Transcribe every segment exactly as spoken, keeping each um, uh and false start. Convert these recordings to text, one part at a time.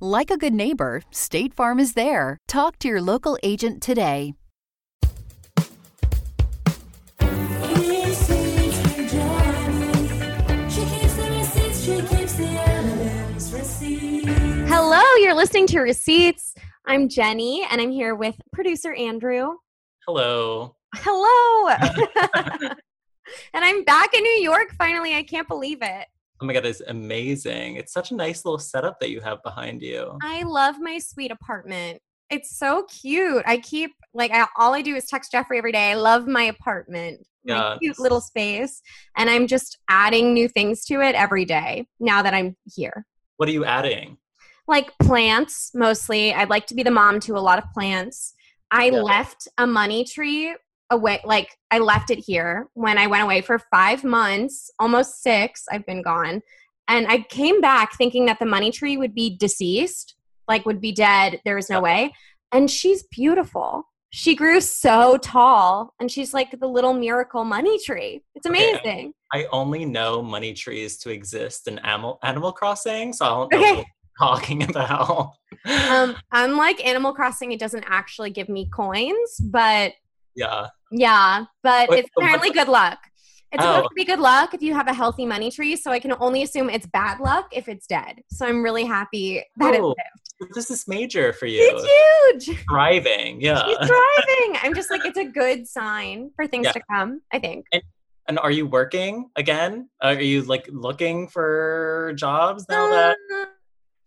Like a good neighbor, State Farm is there. Talk to your local agent today. Hello, you're listening to Receipts. I'm Jenny, and I'm here with producer Andrew. Hello. Hello. And I'm back in New York finally. I can't believe it. Oh my God, it's amazing. It's such a nice little setup that you have behind you. I love my sweet apartment. It's so cute. I keep, like, I, all I do is text Jeffrey every day. I love my apartment. Yeah. My cute little space. And I'm just adding new things to it every day now that I'm here. What are you adding? Like plants, mostly. I'd like to be the mom to a lot of plants. I yeah. left a money tree away, like I left it here when I went away for five months, almost six. I've been gone. And I came back thinking that the money tree would be deceased, like would be dead. There is no way. And she's beautiful. She grew so tall, and she's like the little miracle money tree. It's amazing. Okay. I only know money trees to exist in Animal, Animal Crossing, so I don't know okay. what you're talking about. um, unlike Animal Crossing, it doesn't actually give me coins, but yeah, yeah, but Wait, it's apparently what? good luck. It's oh. supposed to be good luck if you have a healthy money tree, so I can only assume it's bad luck if it's dead. So I'm really happy that oh. it lived. This is major for you. It's huge. Thriving, yeah. She's thriving. I'm just like, it's a good sign for things yeah. to come, I think. And, and are you working again? Are you like looking for jobs now uh, that?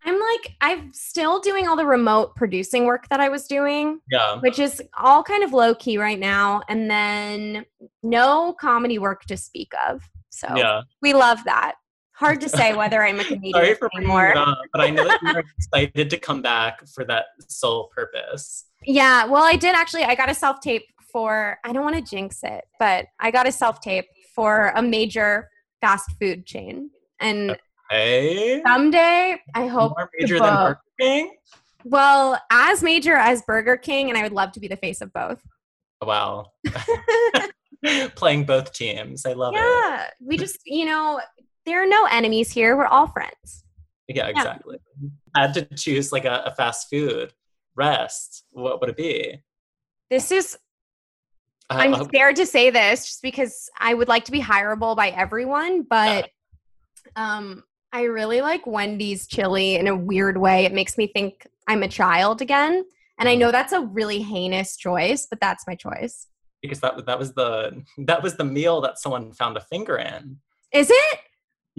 I'm like, I'm still doing all the remote producing work that I was doing, yeah. which is all kind of low key right now. And then no comedy work to speak of. So yeah. we love that. Hard to say whether I'm a comedian Sorry for anymore. It up, but I know that you're excited to come back for that sole purpose. Yeah, well, I did actually. I got a self-tape for, I don't want to jinx it, but I got a self-tape for a major fast food chain. And okay. someday, I hope More major than Burger King? Well, as major as Burger King, and I would love to be the face of both. Wow. Playing both teams. I love yeah, it. Yeah, we just, you know... There are no enemies here. We're all friends. Yeah, exactly. Yeah. I had to choose like a, a fast food rest. What would it be? This is, uh, I'm scared to say this just because I would like to be hireable by everyone, but yeah. um, I really like Wendy's chili in a weird way. It makes me think I'm a child again. And I know that's a really heinous choice, but that's my choice. Because that, that was the that was the meal that someone found a finger in. Is it?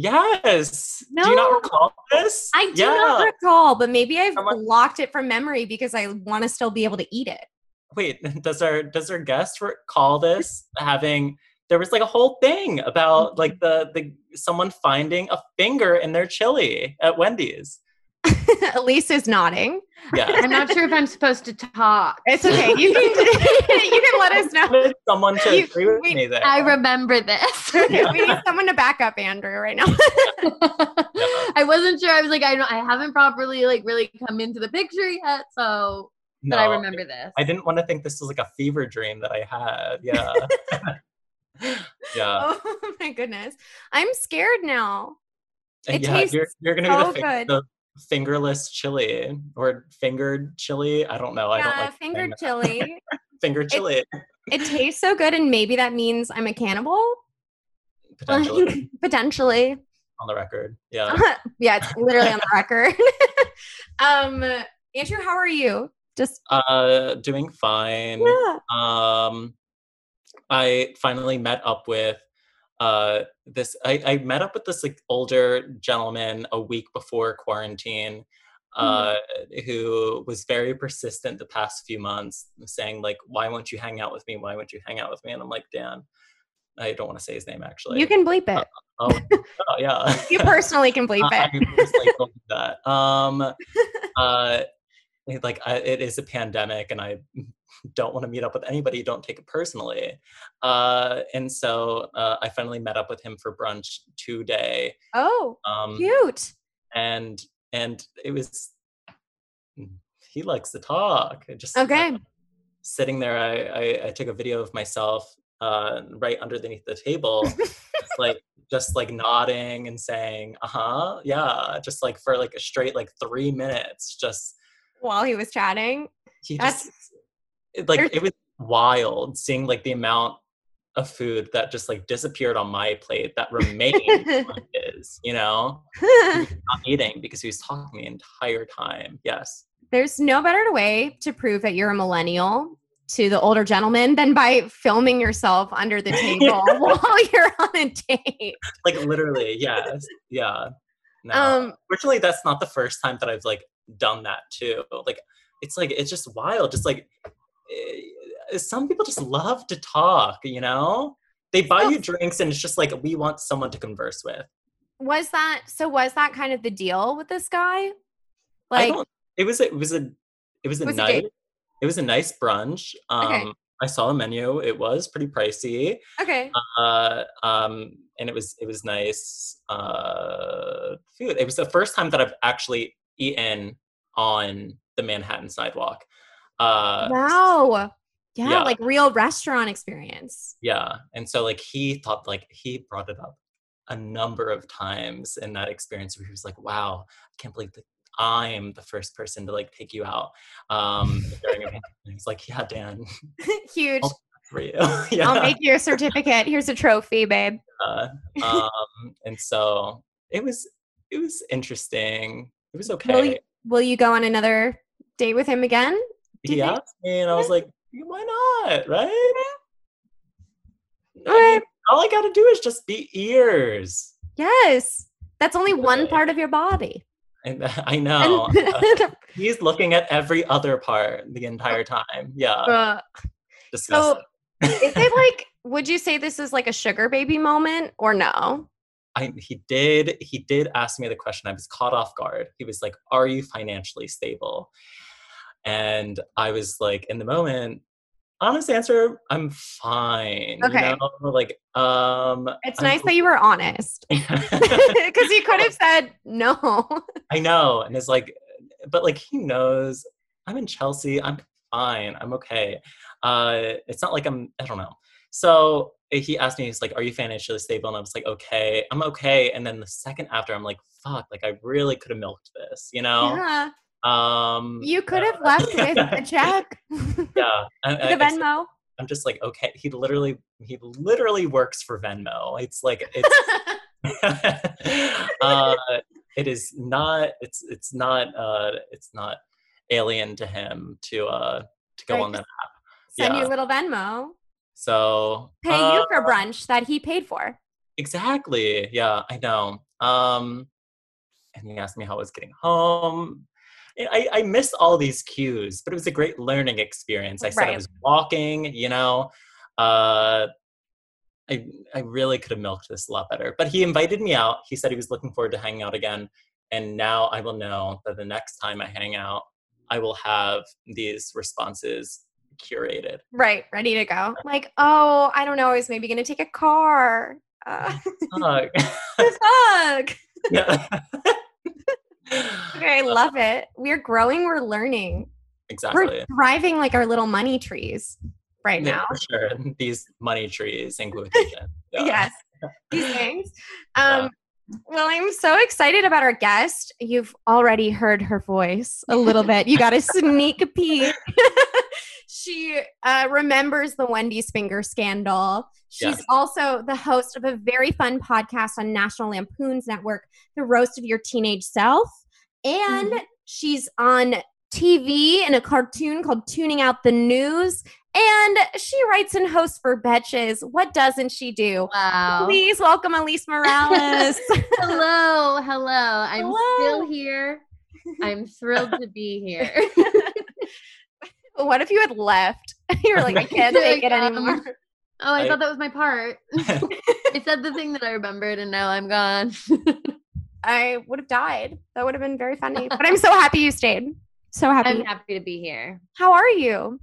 Yes. No. Do you not recall this? I do yeah. not recall, but maybe I've Someone... blocked it from memory because I want to still be able to eat it. Wait, does our does our guest recall this having? There was like a whole thing about like the the someone finding a finger in their chili at Wendy's. Elise is nodding. Yeah. I'm not sure if I'm supposed to talk. It's okay. You can you can let us know. Someone to you, agree with we, me there. I remember this. Yeah. We need someone to back up Andrew right now. yeah. I wasn't sure. I was like, I don't I haven't properly like really come into the picture yet, so no, but I remember this. I didn't want to think this was like a fever dream that I had. Yeah. yeah. Oh my goodness. I'm scared now. It yeah, tastes you're, you're gonna so be the good. The, fingerless chili or fingered chili. I don't know. Yeah, I don't like fingered chili. Fingered chili. It, it tastes so good. And maybe that means I'm a cannibal. Potentially. Potentially. On the record. Yeah. yeah. It's literally on the record. um, Andrew, how are you? Just uh, doing fine. Yeah. Um, I finally met up with Uh, this I, I met up with this like older gentleman a week before quarantine, uh, mm. who was very persistent the past few months, saying like, "Why won't you hang out with me? Why won't you hang out with me?" And I'm like, "Dan, I don't want to say his name actually." You can bleep it. Uh, oh, oh yeah. You personally can bleep it. I personally can bleep that. Um, uh, like I, it is a pandemic and I don't want to meet up with anybody. Don't take it personally. Uh, and so uh, I finally met up with him for brunch today. Oh, um, cute. And, and it was, he likes to talk. I just, okay. Uh, sitting there, I, I, I took a video of myself uh, right underneath the table, just like, just like nodding and saying, uh-huh, yeah. Just like for like a straight, like three minutes, just. While he was chatting? He That's, just, it, like, it was wild seeing, like, the amount of food that just, like, disappeared on my plate that remained on his, you know? He was not eating because he was talking the entire time. Yes. There's no better way to prove that you're a millennial to the older gentleman than by filming yourself under the table while you're on a date. Like, literally, yes. Yeah. No. Um, Fortunately, that's not the first time that I've, like, done that too. Like, it's like, it's just wild. Just like, it, some people just love to talk, you know? They buy so, you drinks and it's just like, we want someone to converse with. Was that, so was that kind of the deal with this guy? Like, I don't, it was, it was a, it was a nice, it was a nice brunch. Um, okay. I saw the menu. It was pretty pricey. Okay. Uh, um, and it was, it was nice uh, food. It was the first time that I've actually eaten on the Manhattan sidewalk. Uh, wow. Yeah, yeah. Like real restaurant experience. Yeah. And so like he thought, like he brought it up a number of times in that experience where he was like, wow, I can't believe that I'm the first person to like take you out. Um, during a he's like, yeah, Dan. Huge. I'll, for you. Yeah. I'll make you a certificate. Here's a trophy, babe. Uh, um, and so it was, it was interesting. It was okay. Will you, will you go on another date with him again? He asked me, and I was like, why not, right? All, I mean, right. all I gotta do is just be ears. Yes. That's only okay. one part of your body. And, uh, I know. uh, he's looking at every other part the entire time. Yeah. Uh, Disgusting. So is it like, would you say this is like a sugar baby moment or no? I, he did, he did ask me the question. I was caught off guard. He was like, are you financially stable? And I was like, in the moment, honest answer, I'm fine. Okay. You know? Like, um, it's I'm nice that you were honest because you could have said no. I know. And it's like, but like, he knows I'm in Chelsea. I'm fine. I'm okay. Uh, it's not like I'm, I don't know. So he asked me, he's like, are you financially stable? And I was like, okay, I'm okay. And then the second after, I'm like, fuck, like I really could have milked this, you know? Yeah. Um, you could have uh, left with a check. Yeah. The Venmo. I'm just like, okay. He literally, he literally works for Venmo. It's like, it's, uh, it is not, it's, it's not, uh, it's not alien to him to, uh, to go right. on that app. Send yeah. you a little Venmo. So pay uh, you for brunch that he paid for. Exactly. Yeah, I know. Um, and he asked me how I was getting home. I, I missed all these cues, but it was a great learning experience. I said right. I was walking, you know, uh, I, I really could have milked this a lot better, but he invited me out. He said he was looking forward to hanging out again. And now I will know that the next time I hang out, I will have these responses curated. Right. Ready to go. Like, oh, I don't know. I was maybe going to take a car. Uh, fuck. fuck. Yeah. Okay. I love it. We're growing. We're learning. Exactly. We're thriving like our little money trees right yeah, now. For sure. These money trees and gluten. Yeah. Yes. These things. Um, yeah. Well, I'm so excited about our guest. You've already heard her voice a little bit. You got a sneak peek. She uh, remembers the Wendy's finger scandal. She's yes. also the host of a very fun podcast on National Lampoon's network, The Roast of Your Teenage Self. And mm-hmm. she's on T V in a cartoon called Tuning Out the News. And she writes and hosts for Betches. What doesn't she do? Wow. Please welcome Elise Morales. Hello. Hello. I'm hello. Still here. I'm thrilled to be here. What if you had left? You were like, I can't take it anymore. Oh, I, I thought that was my part. I said the thing that I remembered and now I'm gone. I would have died. That would have been very funny. But I'm so happy you stayed. So happy. I'm happy to be here. How are you?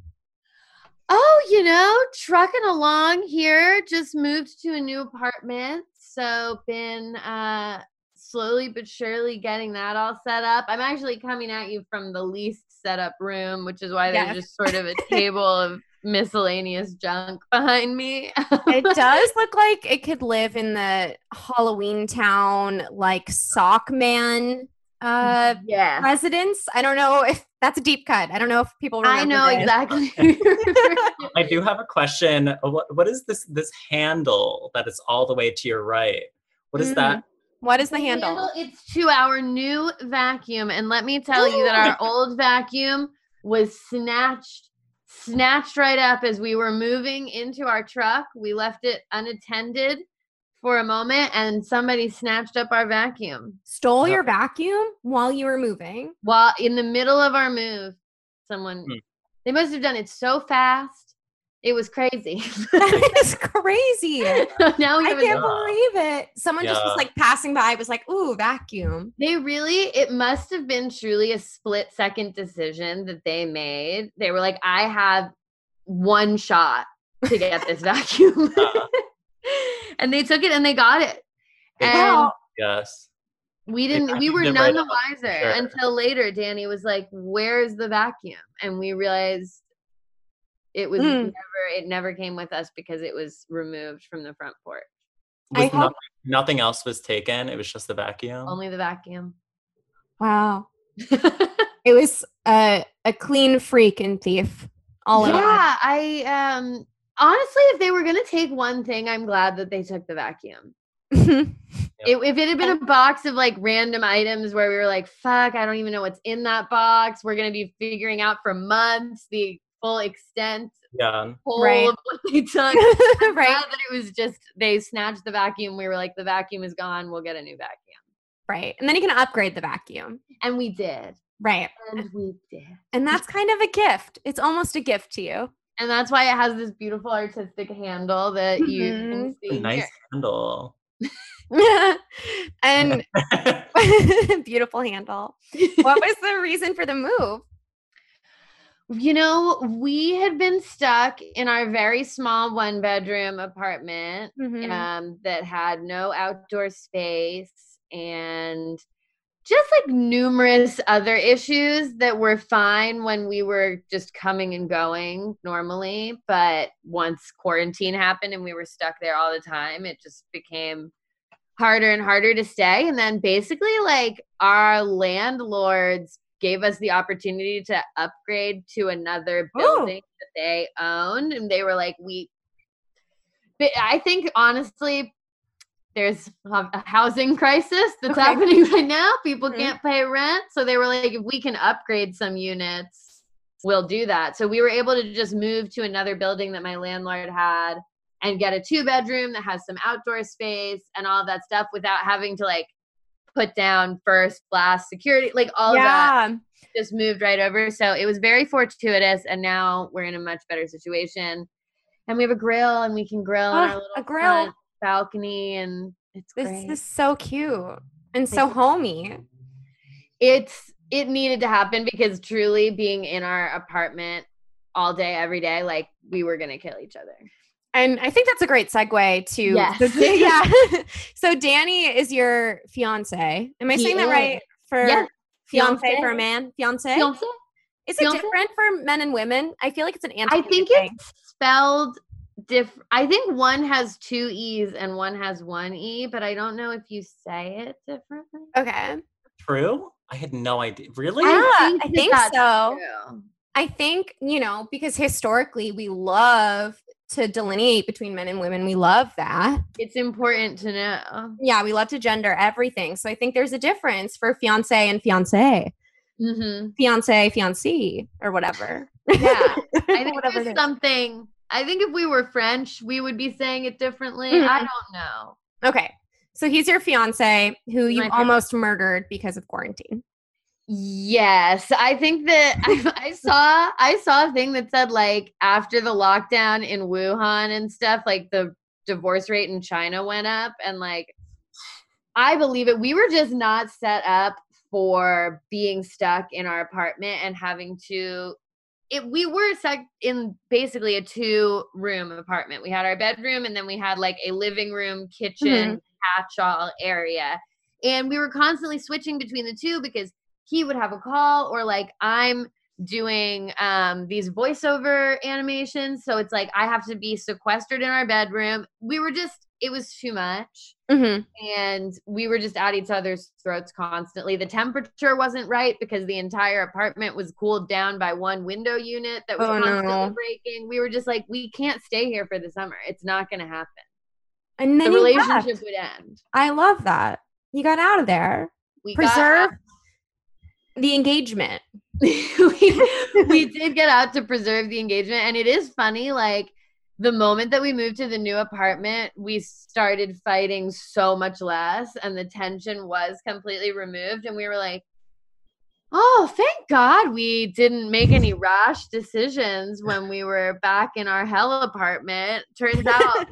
Oh, you know, trucking along here. Just moved to a new apartment. So been uh, slowly but surely getting that all set up. I'm actually coming at you from the least set up room, which is why yes. there's just sort of a table of miscellaneous junk behind me. It does look like it could live in the Halloween Town, like sock man uh yeah. residence. I don't know if that's a deep cut. I don't know if people remember. I know this. Exactly. I do have a question. What, what is this this handle that is all the way to your right? What is mm. that? What is the handle? handle? It's to our new vacuum. And let me tell Ooh. you that our old vacuum was snatched Snatched right up as we were moving into our truck. We left it unattended for a moment and somebody snatched up our vacuum. Stole oh. your vacuum while you were moving? While in the middle of our move, someone, hmm. they must have done it so fast. It was crazy. That is crazy. Now we I can't a- believe it. Someone yeah. just was like passing by, was like, ooh, vacuum. They really, it must have been truly a split second decision that they made. They were like, I have one shot to get this vacuum. Uh-huh. And they took it and they got it. And yes. we didn't, we were none right the wiser sure. until later. Danny was like, where's the vacuum? And we realized It was mm. never, it never came with us because it was removed from the front porch. I nothing, hope- nothing else was taken. It was just the vacuum. Only the vacuum. Wow. It was a, a clean freak and thief. All yeah, in all. Yeah. I, um, honestly, if they were going to take one thing, I'm glad that they took the vacuum. Yep. It, if it had been a box of like random items where we were like, fuck, I don't even know what's in that box. We're going to be figuring out for months the extent yeah whole right. of what they took. I'm right glad that it was just they snatched the vacuum. We were like, the vacuum is gone, we'll get a new vacuum. Right. And then you can upgrade the vacuum. And we did. Right. And we did. And that's kind of a gift. It's almost a gift to you. And that's why it has this beautiful artistic handle that mm-hmm. you can see. A nice here. handle. And beautiful handle. What was the reason for the move? You know, we had been stuck in our very small one bedroom apartment mm-hmm. um, that had no outdoor space and just like numerous other issues that were fine when we were just coming and going normally. But once quarantine happened and we were stuck there all the time, it just became harder and harder to stay. And then basically like our landlords gave us the opportunity to upgrade to another building Ooh. that they owned. And they were like, we, but I think honestly, there's a housing crisis that's okay. happening right now. People mm-hmm. can't pay rent. So they were like, if we can upgrade some units, we'll do that. So we were able to just move to another building that my landlord had and get a two bedroom that has some outdoor space and all that stuff without having to like put down first, last, security, like all yeah. of that just moved right over. So it was very fortuitous. And now we're in a much better situation. And we have a grill and we can grill on oh, our little a grill. balcony. And it's this great. is so cute and so homey. It's It needed to happen because truly being in our apartment all day, every day, like we were going to kill each other. And I think that's a great segue to, yes. the, yeah. So Danny is your fiance. Am I he saying that is. right? For yes. fiance, fiance for a man, fiance. Fiance. Is fiance? It different for men and women? I feel like it's an anti. I think thing. it's spelled different. I think one has two E's and one has one E, but I don't know if you say it differently. Okay. True. I had no idea. Really? Yeah, I think, I think that's so. True. I think, you know, because historically we love to delineate between men and women. We love that. It's important to know. Yeah, we love to gender everything. So I think there's a difference for fiance and fiancé. Mm-hmm. Fiance, fiancé, or whatever. Yeah. I think there's something. I think if we were French, we would be saying it differently. Mm-hmm. I don't know. Okay. So he's your fiance who you My almost friend. murdered because of quarantine. Yes, I think that I, I saw I saw a thing that said like after the lockdown in Wuhan and stuff, like the divorce rate in China went up, and like I believe it. We were just not set up for being stuck in our apartment and having to It, we were stuck in basically a two-room apartment. We had our bedroom, and then we had like a living room, kitchen, mm-hmm. catch-all area. And we were constantly switching between the two because he would have a call, or like I'm doing um, these voiceover animations. So it's like I have to be sequestered in our bedroom. We were just, it was too much. Mm-hmm. And we were just at each other's throats constantly. The temperature wasn't right because the entire apartment was cooled down by one window unit that was oh, constantly no. breaking. We were just like, we can't stay here for the summer. It's not going to happen. And then the relationship left. would end. I love that. You got out of there. We Preserve the engagement. we, we did get out to preserve the engagement. And it is funny, like, the moment that we moved to the new apartment, we started fighting so much less, and the tension was completely removed. And we were like, oh, thank God we didn't make any rash decisions when we were back in our hell apartment. Turns out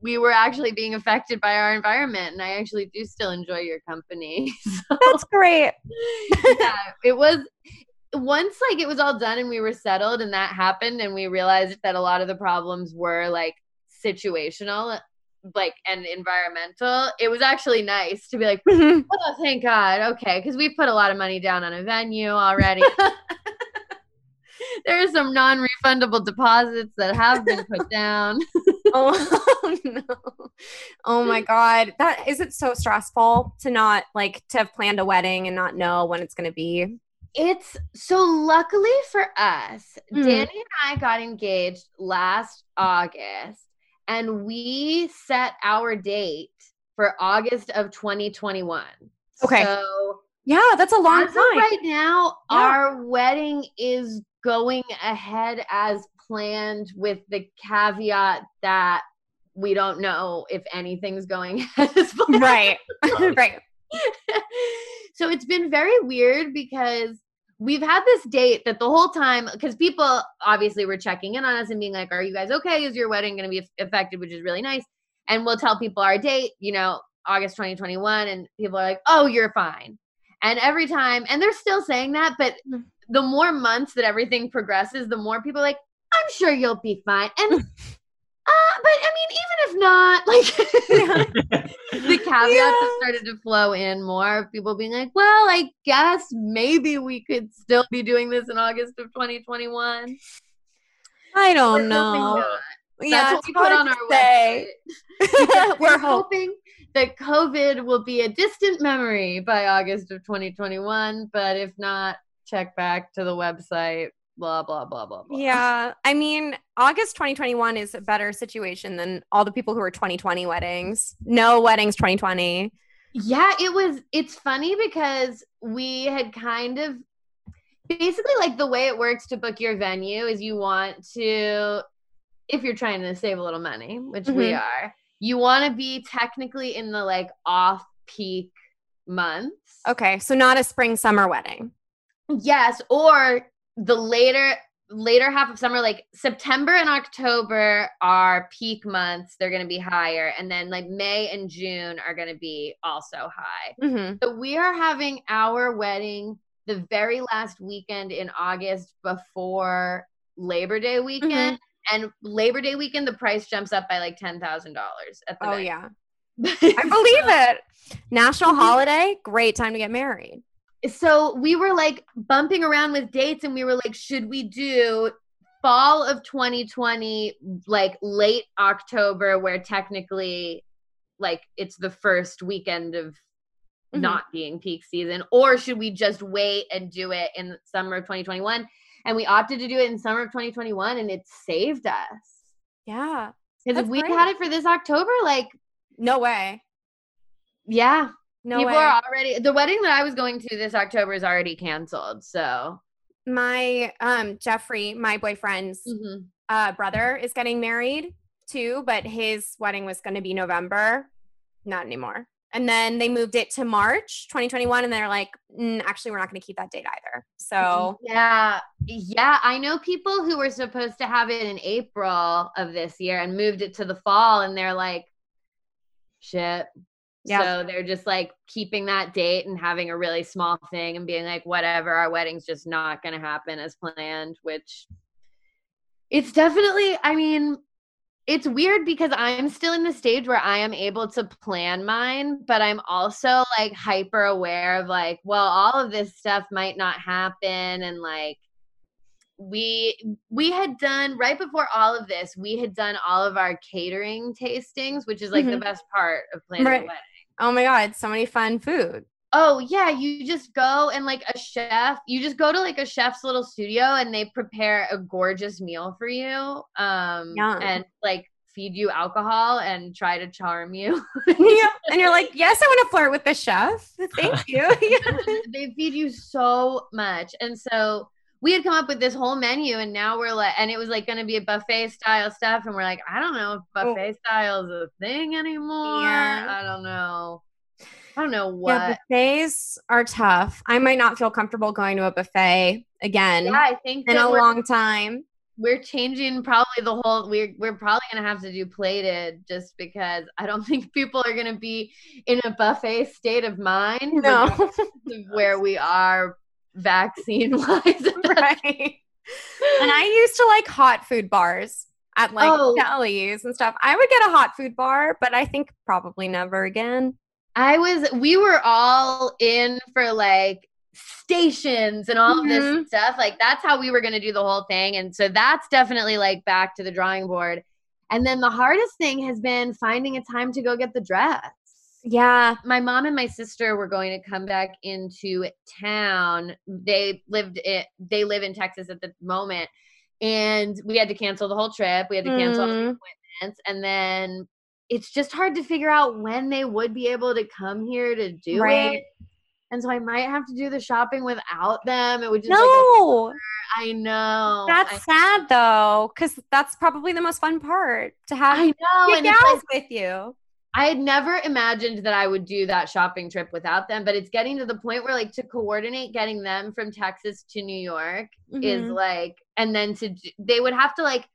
we were actually being affected by our environment, and I actually do still enjoy your company. So, that's great. yeah, it was – once like it was all done and we were settled and that happened and we realized that a lot of the problems were like situational, like, and environmental, it was actually nice to be like, mm-hmm. oh, thank God. Okay. Cause we put a lot of money down on a venue already. There are some non-refundable deposits that have been put down. oh no. Oh my God. That is it so stressful to not like to have planned a wedding and not know when it's going to be. It's so luckily for us, mm. Danny and I got engaged last August, and we set our date for August of twenty twenty-one. Okay. So yeah, that's a long time. Right now, yeah. our wedding is going ahead as planned, with the caveat that we don't know if anything's going as planned. Right. right. So it's been very weird because we've had this date that the whole time, because people obviously were checking in on us and being like, are you guys okay? Is your wedding going to be affected? Which is really nice. And we'll tell people our date, you know, August twenty twenty-one. And people are like, oh, you're fine. And every time, and they're still saying that, but the more months that everything progresses, the more people are like, I'm sure you'll be fine. And Uh, but I mean, even if not, like the caveats yeah. have started to flow in more of people being like, well, I guess maybe we could still be doing this in August of twenty twenty-one. I don't We're know. Yeah, that's what we put on our website. We're hoping that COVID will be a distant memory by August of twenty twenty-one. But if not, check back to the website. Blah, blah, blah, blah, blah. Yeah. I mean, August twenty twenty-one is a better situation than all the people who are twenty twenty weddings. No weddings twenty twenty. Yeah, it was, it's funny because we had kind of, basically like the way it works to book your venue is you want to, if you're trying to save a little money, which mm-hmm. we are, you want to be technically in the like off-peak months. Okay. So not a spring summer wedding. Yes. Or the later later half of summer, like September and October are peak months. They're going to be higher. And then like May and June are going to be also high. Mm-hmm. So we are having our wedding the very last weekend in August before Labor Day weekend. Mm-hmm. And Labor Day weekend, the price jumps up by like ten thousand dollars at the Oh, minute. Yeah. I believe it. National holiday, great time to get married. So we were like bumping around with dates and we were like, should we do fall of twenty twenty, like late October, where technically like it's the first weekend of mm-hmm. not being peak season, or should we just wait and do it in summer of twenty twenty-one? And we opted to do it in summer of twenty twenty-one, and it saved us. Yeah. Because if we great. had it for this October, like. No way. Yeah. No People way. are already – the wedding that I was going to this October is already canceled, so. My um, – Jeffrey, my boyfriend's mm-hmm. uh, brother is getting married too, but his wedding was going to be November. Not anymore. And then they moved it to March twenty twenty-one, and they're like, mm, actually, we're not going to keep that date either. So. Yeah. Yeah. I know people who were supposed to have it in April of this year and moved it to the fall, and they're like, shit. Yeah. So they're just like keeping that date and having a really small thing and being like, whatever, our wedding's just not going to happen as planned, which it's definitely, I mean, it's weird because I'm still in the stage where I am able to plan mine, but I'm also like hyper aware of like, well, all of this stuff might not happen. And like, we we had done right before all of this, we had done all of our catering tastings, which is like mm-hmm. the best part of planning right. a wedding. Oh my God, so many fun food. Oh yeah, you just go and like a chef, you just go to like a chef's little studio and they prepare a gorgeous meal for you um Yum. And like feed you alcohol and try to charm you. Yeah. And you're like, yes, I want to flirt with the chef. Thank you. Yeah. They feed you so much. And so we had come up with this whole menu and now we're like, and it was like going to be a buffet style stuff. And we're like, I don't know if buffet oh. style is a thing anymore. Yeah. I don't know. I don't know what. Yeah, buffets are tough. I might not feel comfortable going to a buffet again. Yeah, I think in a long time. We're changing probably the whole, we're, we're probably going to have to do plated just because I don't think people are going to be in a buffet state of mind. No. Where we are. Vaccine wise. Right. And I used to like hot food bars at like oh. delis and stuff. I would get a hot food bar, but I think probably never again. I was, we were all in for like stations and all mm-hmm. of this stuff. Like that's how we were going to do the whole thing. And so that's definitely like back to the drawing board. And then the hardest thing has been finding a time to go get the dress. Yeah. My mom and my sister were going to come back into town. They lived it. They live in Texas at the moment. And we had to cancel the whole trip. We had to cancel mm. all the appointments. And then it's just hard to figure out when they would be able to come here to do right. it. And so I might have to do the shopping without them. It would just no. like I know. That's I- sad though, because that's probably the most fun part to have. I know. And like- with you. I had never imagined that I would do that shopping trip without them, but it's getting to the point where like to coordinate getting them from Texas to New York mm-hmm. is like, and then to, they would have to like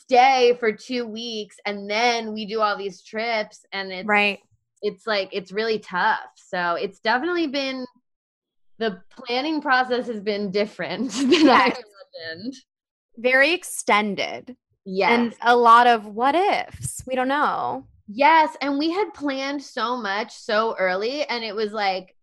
stay for two weeks and then we do all these trips and it's, right. it's like, it's really tough. So it's definitely been, the planning process has been different than yes. I imagined. Very extended. Yes. And a lot of what ifs. We don't know. Yes. And we had planned so much so early. And it was like,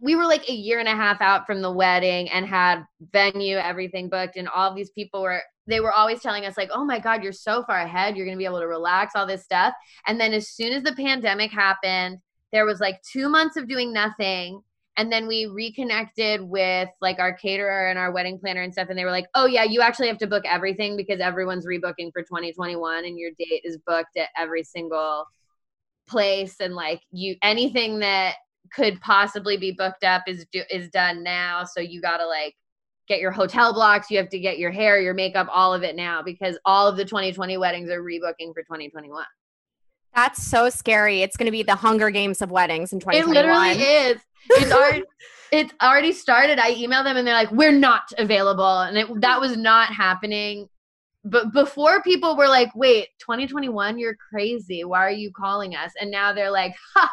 we were like a year and a half out from the wedding and had venue, everything booked. And all these people were, they were always telling us like, oh my God, you're so far ahead. You're going to be able to relax, all this stuff. And then as soon as the pandemic happened, there was like two months of doing nothing. And then we reconnected with like our caterer and our wedding planner and stuff. And they were like, oh yeah, you actually have to book everything because everyone's rebooking for twenty twenty-one and your date is booked at every single place. And like you, anything that could possibly be booked up is do, is done now. So you got to like get your hotel blocks. You have to get your hair, your makeup, all of it now because all of the twenty twenty weddings are rebooking for twenty twenty-one. That's so scary. It's going to be the Hunger Games of weddings in twenty twenty-one. It literally is. It's already, it's already started. I emailed them and they're like, we're not available. And it, that was not happening. But before people were like, wait, twenty twenty-one, you're crazy. Why are you calling us? And now they're like, ha,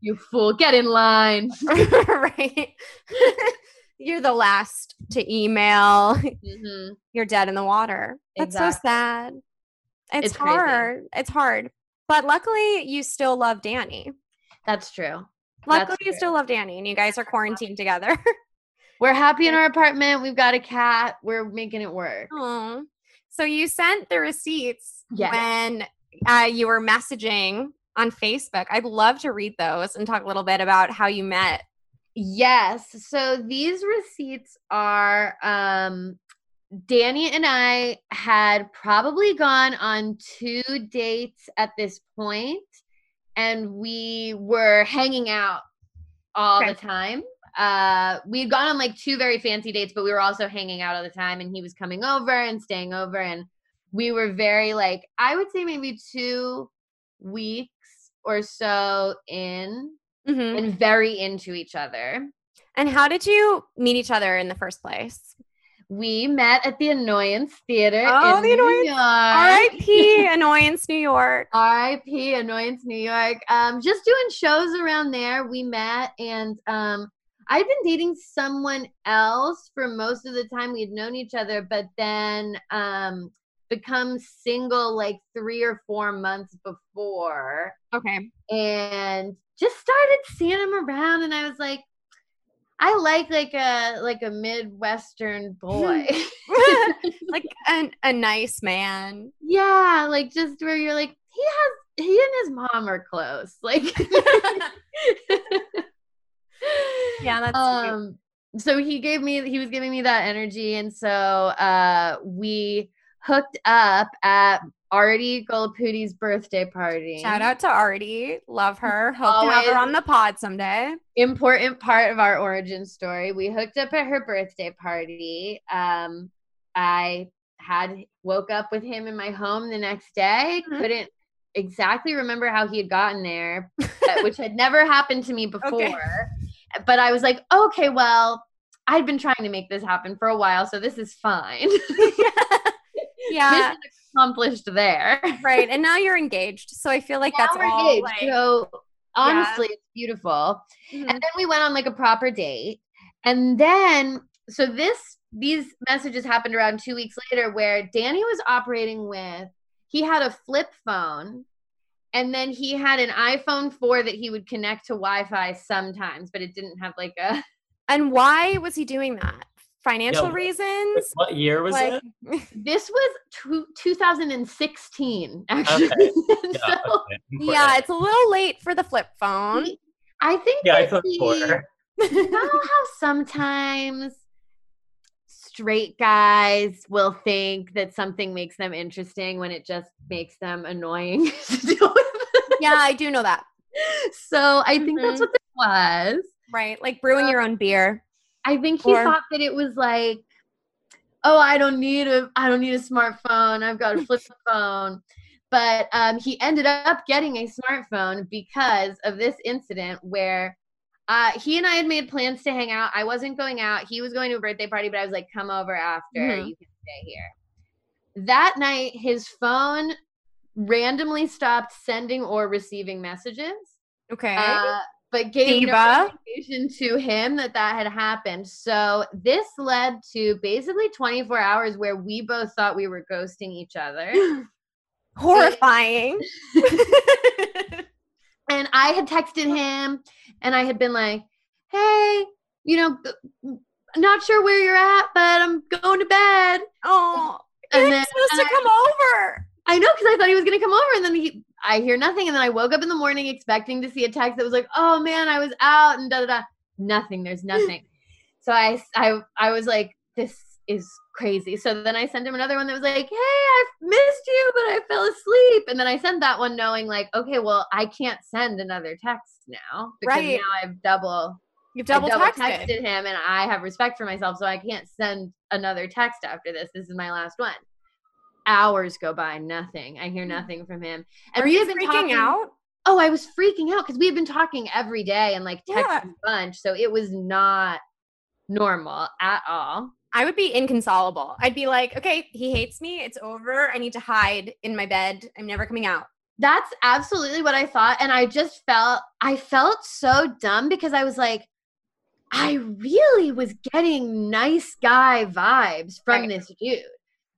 you fool, get in line. Right. You're the last to email. Mm-hmm. You're dead in the water. That's exactly. So sad. It's, it's hard. Crazy. It's hard. But luckily you still love Danny. That's true. Luckily, you still love Danny, and you guys are quarantined together. We're happy in our apartment. We've got a cat. We're making it work. Aww. So you sent the receipts yes. when uh, you were messaging on Facebook. I'd love to read those and talk a little bit about how you met. Yes. So these receipts are um, Danny and I had probably gone on two dates at this point. And we were hanging out all okay. the time. Uh, we had gone on like two very fancy dates, but we were also hanging out all the time. And he was coming over and staying over. And we were very like, I would say maybe two weeks or so in mm-hmm. and very into each other. And how did you meet each other in the first place? We met at the Annoyance Theater oh, in the Annoyance. New York. R I P Annoyance, New York. R I P Annoyance, New York. Um, just doing shows around there. We met, and um, I'd been dating someone else for most of the time. We had known each other, but then um, become single like three or four months before. Okay. And just started seeing him around, and I was like, I like like a like a Midwestern boy. Like an, a nice man. Yeah, like just where you're like, he has he and his mom are close. Like yeah, that's um cute. So he gave me he was giving me that energy, and so uh we hooked up at Artie Golapudi's birthday party. Shout out to Artie. Love her. Hope Always. To have her on the pod someday. Important part of our origin story. We hooked up at her birthday party. Um, I had woke up with him in my home the next day. Mm-hmm. Couldn't exactly remember how he had gotten there, but, which had never happened to me before. Okay. But I was like, okay, well, I'd been trying to make this happen for a while, so this is fine. Yeah. Accomplished there. Right. And now you're engaged. So I feel like now that's we're all engaged. Like, so honestly, yeah. It's beautiful. Mm-hmm. And then we went on like a proper date. And then, so this, these messages happened around two weeks later where Danny was operating with, he had a flip phone and then he had an iPhone four that he would connect to Wi-Fi sometimes, but it didn't have like a. And why was he doing that? Financial Yo, reasons. What year was like, it? This was two, two thousand sixteen, actually. Okay. Yeah, so, okay. Yeah, it's a little late for the flip phone. I think yeah, I thought four. You know how sometimes straight guys will think that something makes them interesting when it just makes them annoying to deal with? Yeah, I do know that. So I think mm-hmm. that's what this was. Right, like brewing so, your own beer. I think he or, thought that it was like, oh, I don't need a, I don't need a smartphone. I've got a flip phone. But um, he ended up getting a smartphone because of this incident where uh, he and I had made plans to hang out. I wasn't going out. He was going to a birthday party, but I was like, come over after. Mm-hmm. You can stay here. That night, his phone randomly stopped sending or receiving messages. Okay. Uh, but gave Diva. No indication to him that that had happened. So this led to basically twenty-four hours where we both thought we were ghosting each other. Horrifying. And I had texted him and I had been like, hey, you know, not sure where you're at, but I'm going to bed. Oh, and then, supposed and to I, come over. I know, because I thought he was going to come over, and then he... I hear nothing. And then I woke up in the morning expecting to see a text that was like, oh man, I was out and da da da. Nothing. There's nothing. So I, I, I was like, this is crazy. So then I sent him another one that was like, hey, I missed you, but I fell asleep. And then I sent that one knowing like, okay, well, I can't send another text now because right. now I've double, You've double, double texted. texted him, and I have respect for myself. So I can't send another text after this. This is my last one. Hours go by, nothing. I hear nothing from him. And Are we you been freaking talking, out? Oh, I was freaking out because we had been talking every day and like texting yeah. a bunch. So it was not normal at all. I would be inconsolable. I'd be like, okay, he hates me. It's over. I need to hide in my bed. I'm never coming out. That's absolutely what I thought. And I just felt, I felt so dumb because I was like, I really was getting nice guy vibes from right. this dude.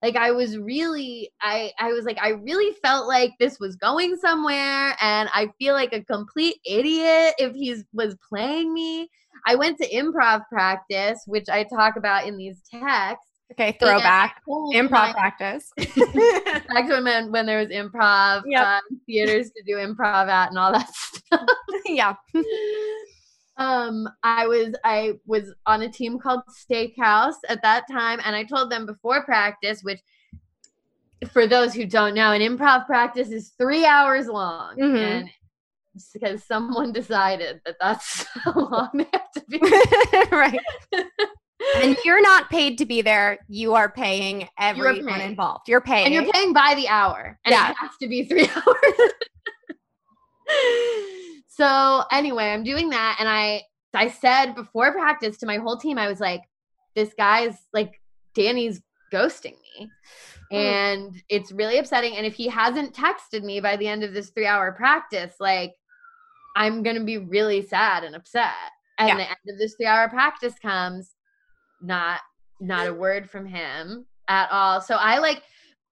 Like I was really, I, I was like, I really felt like this was going somewhere, and I feel like a complete idiot if he was playing me. I went to improv practice, which I talk about in these texts. Okay, throwback. Improv my, practice. Back to when, when there was improv yep. um, theaters to do improv at and all that stuff. Yeah. Um, I was, I was on a team called Steakhouse at that time. And I told them before practice, which for those who don't know, an improv practice is three hours long. Mm-hmm. And it's because someone decided that that's how long they have to be. Right. And you're not paid to be there. You are paying everyone you're paying. involved. You're paying. And you're paying by the hour. And yeah. it has to be three hours. So anyway, I'm doing that, and I I said before practice to my whole team, I was like, this guy's like Danny's ghosting me. And mm. it's really upsetting. And if he hasn't texted me by the end of this three hour practice, like, I'm going to be really sad and upset. And yeah. the end of this three hour practice comes, not, not a word from him at all. So I like,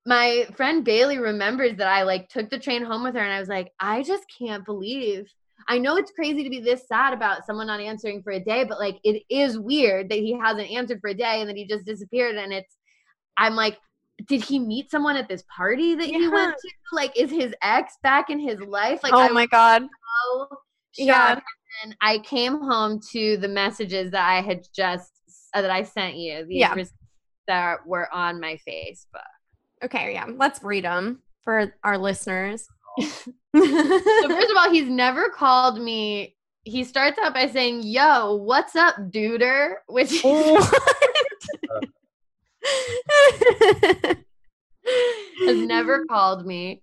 my friend Bailey remembers that I like took the train home with her and I was like, I just can't believe, I know it's crazy to be this sad about someone not answering for a day, but like, it is weird that he hasn't answered for a day and that he just disappeared. And it's, I'm like, did he meet someone at this party that yeah. he went to? Like, is his ex back in his life? Like, oh my God. So yeah. And I came home to the messages that I had just, uh, that I sent you, these yeah. that were on my Facebook. Okay, yeah. Let's read them for our listeners. So first of all, he's never called me. He starts out by saying, yo, what's up, duder? Which is has never called me.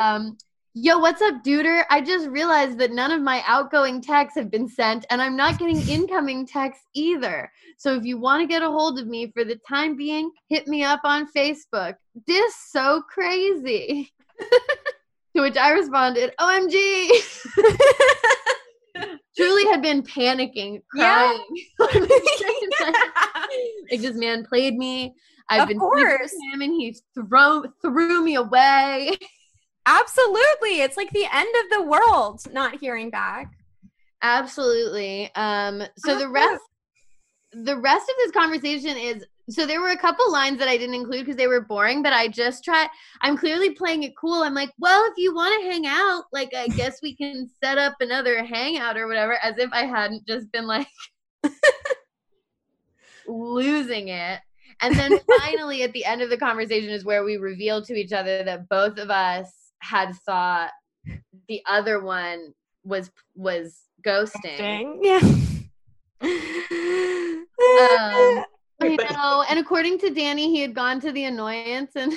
Um, yo, what's up, duder? I just realized that none of my outgoing texts have been sent, and I'm not getting incoming texts either. So if you want to get a hold of me for the time being, hit me up on Facebook. This so crazy. To which I responded, O M G. Truly had been panicking, crying. Yeah. Like, this man played me. I've of been course. Him and he throw, threw me away. Absolutely. It's like the end of the world not hearing back. Absolutely. Um, so the rest, the rest of this conversation is, so there were a couple lines that I didn't include because they were boring, but I just try, I'm clearly playing it cool. I'm like, well, if you want to hang out, like, I guess we can set up another hangout or whatever, as if I hadn't just been like losing it. And then finally at the end of the conversation is where we reveal to each other that both of us had thought the other one was was ghosting. Yeah. Um, you know, and according to Danny, he had gone to the annoyance, and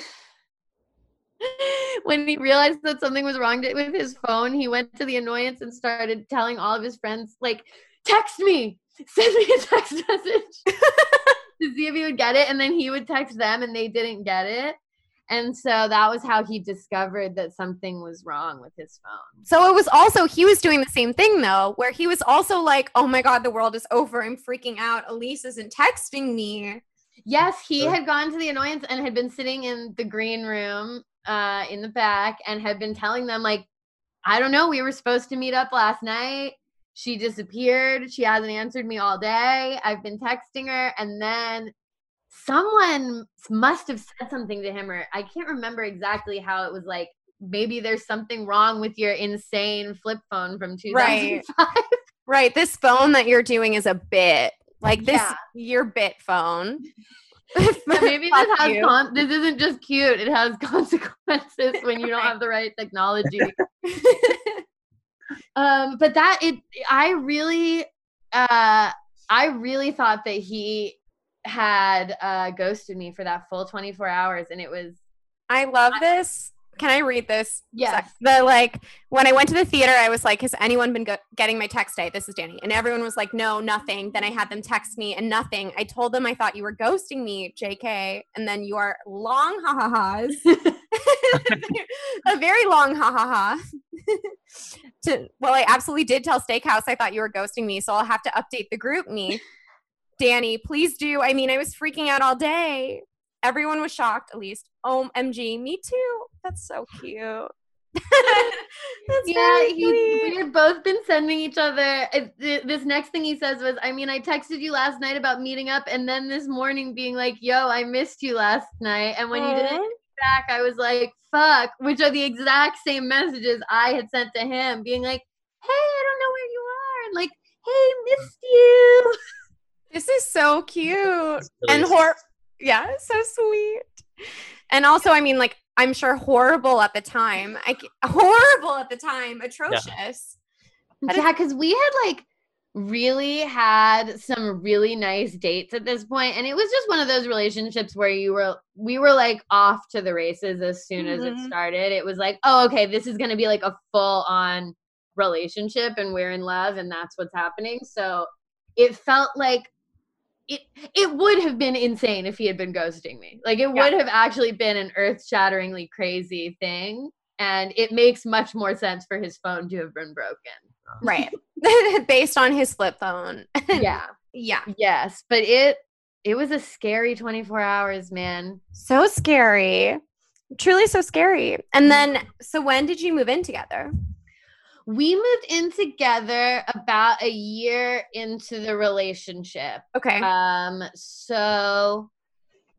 when he realized that something was wrong with his phone, he went to the annoyance and started telling all of his friends, like, text me, send me a text message. To see if he would get it, and then he would text them and they didn't get it. And so that was how he discovered that something was wrong with his phone. So it was also, he was doing the same thing though, where he was also like, oh my God, the world is over. I'm freaking out. Elise isn't texting me. Yes, he had gone to the annoyance and had been sitting in the green room uh, in the back and had been telling them like, I don't know, we were supposed to meet up last night. She disappeared. She hasn't answered me all day. I've been texting her. And then someone must have said something to him, or I can't remember exactly how it was, like, maybe there's something wrong with your insane flip phone from two thousand five. Right. Right. This phone that you're doing is a bit. Like this, yeah. Your bit phone. So maybe this has con- this isn't just cute. It has consequences when you don't have the right technology. Um, but that it, I really, uh, I really thought that he had, uh, ghosted me for that full twenty-four hours. And it was, I love I, this. Can I read this? Yes. The, like, when I went to the theater, I was like, has anyone been go- getting my text date? This is Danny. And everyone was like, no, nothing. Then I had them text me and nothing. I told them, I thought you were ghosting me, J K. And then you are long ha-ha-has. A very long ha-ha-ha. To, well, I absolutely did tell Steakhouse I thought you were ghosting me, so I'll have to update the group me. Danny, please do. I mean, I was freaking out all day. Everyone was shocked, at least. O M G, me too. That's so cute. That's yeah, he, we had both been sending each other. This next thing he says was, I mean, I texted you last night about meeting up, and then this morning being like, yo, I missed you last night. And when Aww. You didn't back, I was like, fuck, which are the exact same messages I had sent to him, being like, hey, I don't know where you are, and like, hey, missed you. This is so cute. Really and hor yeah, so sweet. And also, I mean, like, I'm sure horrible at the time. I horrible at the time, atrocious. Yeah, because yeah, we had like really had some really nice dates at this point, and it was just one of those relationships where you were we were like off to the races as soon mm-hmm. as it started. It was like, oh, okay, this is gonna be like a full-on relationship and we're in love and that's what's happening. So it felt like it it would have been insane if he had been ghosting me. Like it yeah. would have actually been an earth-shatteringly crazy thing. And it makes much more sense for his phone to have been broken. Right. Based on his flip phone. Yeah. Yeah. Yes. But it it was a scary twenty-four hours, man. So scary. Truly so scary. And then, so when did you move in together? We moved in together about a year into the relationship. Okay. Um. So...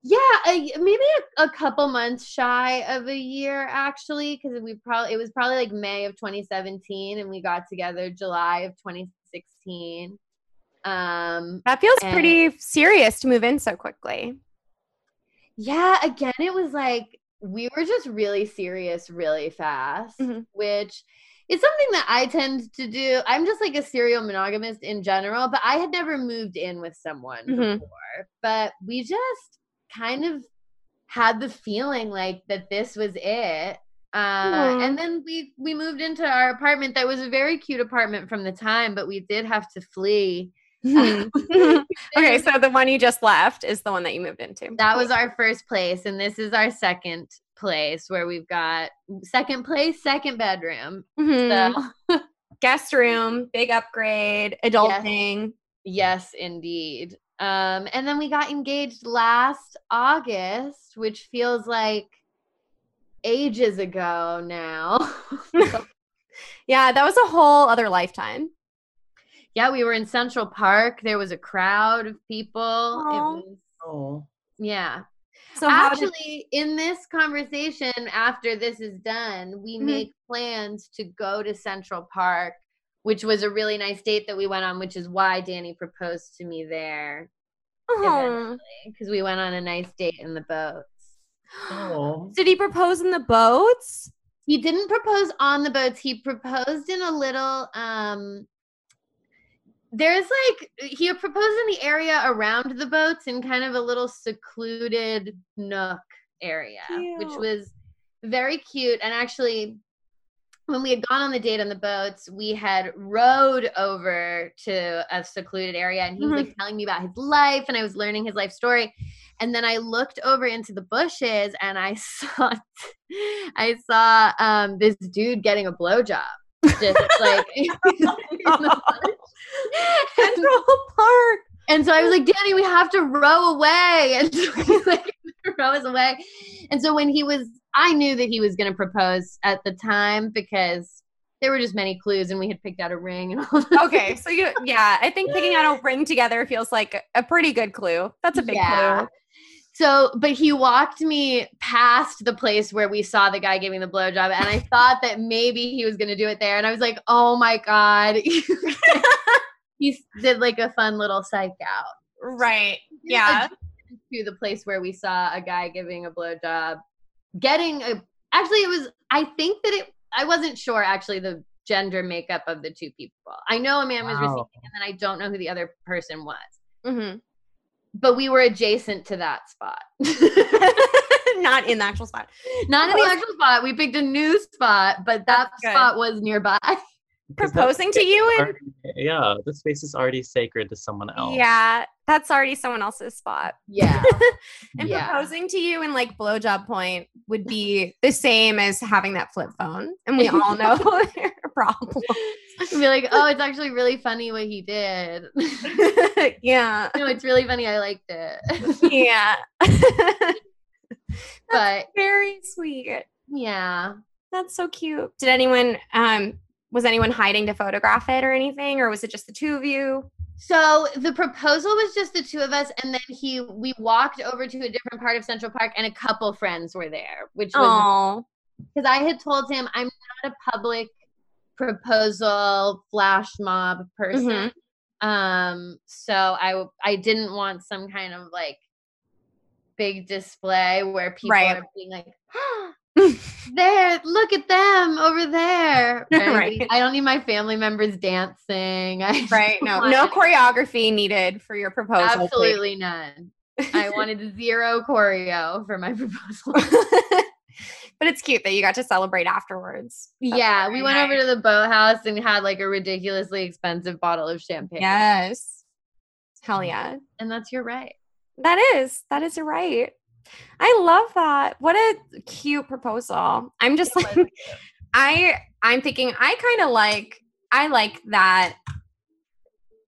Yeah, a, maybe a, a couple months shy of a year, actually, because we probably it was probably like May of twenty seventeen, and we got together July of twenty sixteen. Um, that feels and, pretty serious to move in so quickly. Yeah, again, it was like we were just really serious really fast, mm-hmm. which is something that I tend to do. I'm just like a serial monogamist in general, but I had never moved in with someone mm-hmm. before, but we just kind of had the feeling like that this was it. Uh, and then we, we moved into our apartment that was a very cute apartment from the time, but we did have to flee. Um, okay, so the one you just left is the one that you moved into. That was our first place, and this is our second place where we've got second place, second bedroom. Mm-hmm. So. Guest room, big upgrade, adulting. Yes, yes indeed. Um, and then we got engaged last August, which feels like ages ago now. Yeah, that was a whole other lifetime. Yeah, we were in Central Park. There was a crowd of people. Aww. It was, yeah. So actually, did- in this conversation, after this is done, we mm-hmm. make plans to go to Central Park, which was a really nice date that we went on, which is why Danny proposed to me there. Eventually, because we went on a nice date in the boats. Aww. Did he propose in the boats? He didn't propose on the boats. He proposed in a little, um, there's like, he proposed in the area around the boats in kind of a little secluded nook area, cute. Which was very cute. And actually, when we had gone on the date on the boats, we had rowed over to a secluded area, and he was mm-hmm. like telling me about his life, and I was learning his life story. And then I looked over into the bushes, and I saw, I saw um, this dude getting a blowjob, just like in the bush. Central Park. And so I was like, Danny, we have to row away, and so we like row us away. And so when he was. I knew that he was going to propose at the time because there were just many clues, and we had picked out a ring and all that. Okay. So you, yeah, I think picking out a ring together feels like a pretty good clue. That's a big yeah. clue. So, but he walked me past the place where we saw the guy giving the blowjob, and I thought that maybe he was going to do it there. And I was like, oh my God. He did like a fun little psych out. Right. Yeah. To the place where we saw a guy giving a blowjob. Getting a actually it was I think that it I wasn't sure actually the gender makeup of the two people. I know a man wow. was receiving, and then I don't know who the other person was. Mm-hmm. But we were adjacent to that spot. Not in the actual spot. Not in the actual spot. We picked a new spot, but that That's spot good. Was nearby. Proposing to you and already, yeah, the space is already sacred to someone else. Yeah, that's already someone else's spot. Yeah. And yeah. proposing to you in like blowjob point would be the same as having that flip phone, and we all know there are problems. I'd be like, oh, it's actually really funny what he did. Yeah. No, it's really funny. I liked it. Yeah. But very sweet. Yeah. That's so cute. Did anyone um Was anyone hiding to photograph it or anything, or was it just the two of you? So the proposal was just the two of us, and then he we walked over to a different part of Central Park, and a couple friends were there, which was because I had told him I'm not a public proposal flash mob person. Mm-hmm. Um, so I I didn't want some kind of like big display where people right. are being like, ah. There, look at them over there. Right? Right. I don't need my family members dancing. I right. No, no choreography needed for your proposal. Absolutely please. None. I wanted zero choreo for my proposal. But it's cute that you got to celebrate afterwards. That's yeah. We went nice. Over to the boathouse and had like a ridiculously expensive bottle of champagne. Yes. Hell yeah. And that's your right. That is. That is your right. I love that. What a cute proposal. I'm just it like, I, I'm thinking I kind of like, I like that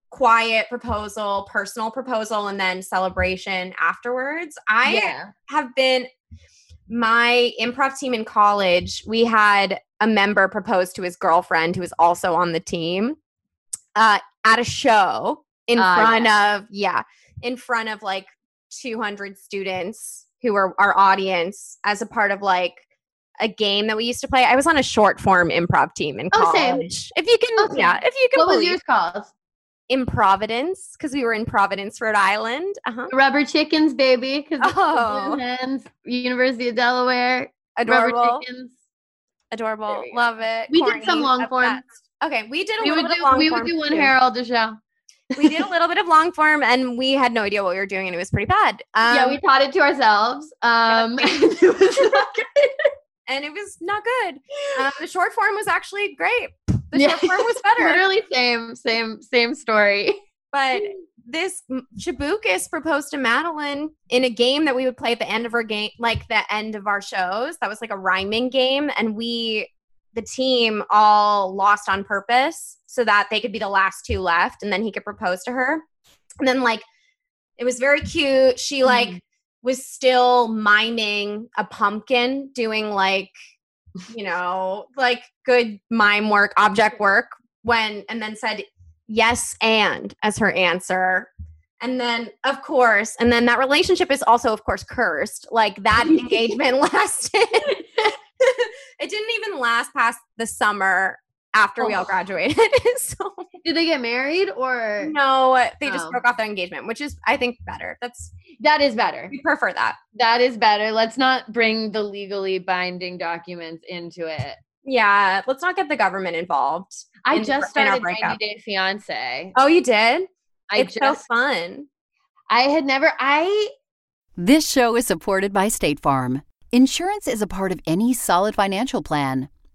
quiet proposal, personal proposal, and then celebration afterwards. I yeah. have been, my improv team in college, we had a member propose to his girlfriend who was also on the team uh, at a show in uh, front yeah. of, yeah, in front of like two hundred students who were our audience as a part of like a game that we used to play. I was on a short form improv team in college. Oh, same. If you can, okay. yeah, if you can. What believe. was yours called? In Providence, because we were in Providence, Rhode Island. Uh-huh. Rubber Chickens, baby. Because oh. Hands, University of Delaware. Adorable. Rubber Chickens. Adorable. Love it. We Corny, did some long form. Okay, we did a we little bit do, of long we form. We would do one too. Harold a show. We did a little bit of long form, and we had no idea what we were doing, and it was pretty bad. Um, yeah, we taught it to ourselves. Um, yeah. and it was not good. And it was not good. Um, the short form was actually great. The yeah. short form was better. Literally same, same, same story. But this Shabukus proposed to Madeline in a game that we would play at the end of our game, like the end of our shows. That was like a rhyming game. And we, the team, all lost on purpose so that they could be the last two left. And then he could propose to her. And then like, it was very cute. She like mm. was still miming a pumpkin, doing like, you know, like good mime work, object work, when, and then said yes and as her answer. And then, of course, and then that relationship is also, of course, cursed. Like that engagement lasted. It didn't even last past the summer after oh. we all graduated. So, did they get married or? No, they just oh. broke off their engagement, which is, I think, better. That's That is better. We prefer that. That is better. Let's not bring the legally binding documents into it. Yeah. Let's not get the government involved. I in, just started ninety day fiance. Oh, you did? I it's just, so fun. I had never, I. This show is supported by State Farm. Insurance is a part of any solid financial plan.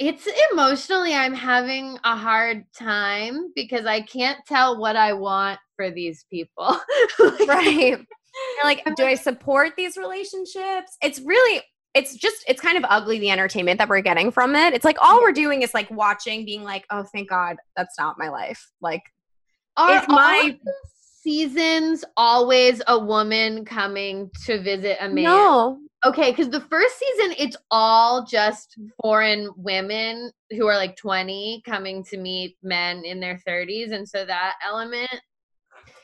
It's emotionally, I'm having a hard time because I can't tell what I want for these people. like, right. You're like, do I support these relationships? It's really, it's just, it's kind of ugly, the entertainment that we're getting from it. It's like, all we're doing is like watching, being like, oh, thank God, that's not my life. Like, Are it's my seasons always a woman coming to visit a man? No. Okay, because the first season, it's all just foreign women who are like twenty coming to meet men in their thirties. And so that element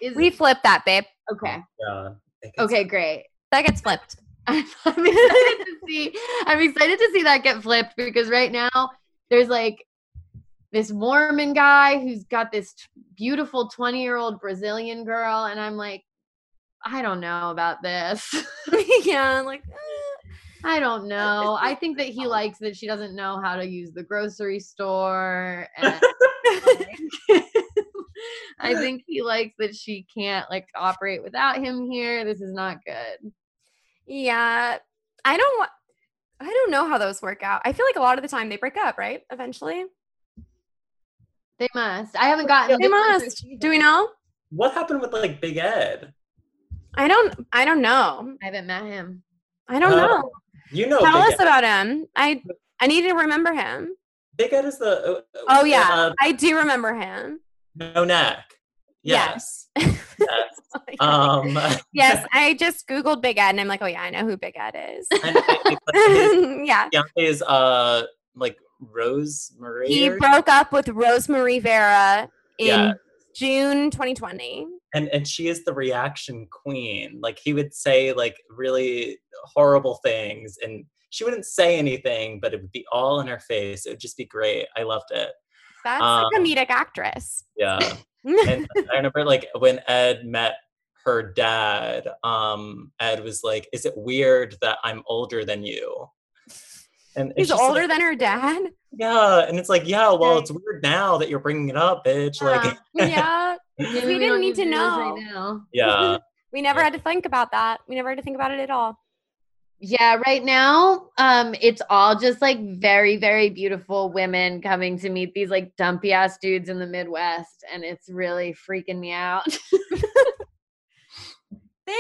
is... We flip that, babe. Okay. Yeah, okay, great. That gets flipped. I'm, I'm, excited to see, I'm excited to see that get flipped because right now there's like this Mormon guy who's got this t- beautiful twenty-year-old Brazilian girl. And I'm like, I don't know about this. yeah, like, eh. I don't know. I think that he likes that she doesn't know how to use the grocery store. And like, I think he likes that she can't like operate without him here. This is not good. Yeah. I don't I don't know how those work out. I feel like a lot of the time they break up, right? Eventually. They must. I haven't gotten They must. Do we know? What happened with like Big Ed? I don't, I don't know. I haven't met him. I don't uh, know. You know, tell us about him. I, I need to remember him. Big Ed is the, uh, oh yeah. Uh, I do remember him. No neck. Yes. Yes. yes. Um, yes. I just Googled Big Ed and I'm like, oh yeah, I know who Big Ed is. I know. His yeah. His, uh, like Rose Marie. He broke up with Rose Marie Vera in yeah. June twenty twenty. And and she is the reaction queen. Like, he would say like really horrible things and she wouldn't say anything, but it would be all in her face. It would just be great. I loved it. That's um, a comedic actress. Yeah. And I remember like when Ed met her dad, um, Ed was like, is it weird that I'm older than you? And he's older like, than her dad? Yeah. And it's like, yeah, well, it's weird now that you're bringing it up, bitch. Yeah. Like, yeah. We didn't need to know. Right yeah. We never yeah. had to think about that. We never had to think about it at all. Yeah. Right now, um, it's all just like very, very beautiful women coming to meet these like dumpy ass dudes in the Midwest. And it's really freaking me out. they,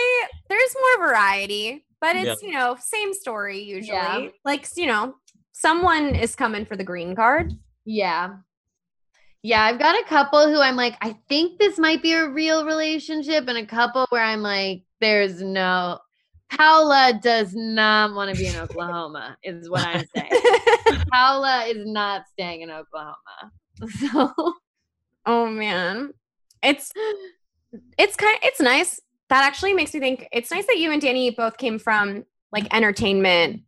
there's more variety. But it's, yeah. you know, same story usually. Yeah. Like, you know, someone is coming for the green card. Yeah. Yeah, I've got a couple who I'm like, I think this might be a real relationship. And a couple where I'm like, there's no, Paola does not want to be in Oklahoma is what I'm saying. Paola is not staying in Oklahoma. So, oh man. It's, it's kind of, it's nice. That actually makes me think it's nice that you and Danny both came from like entertainment,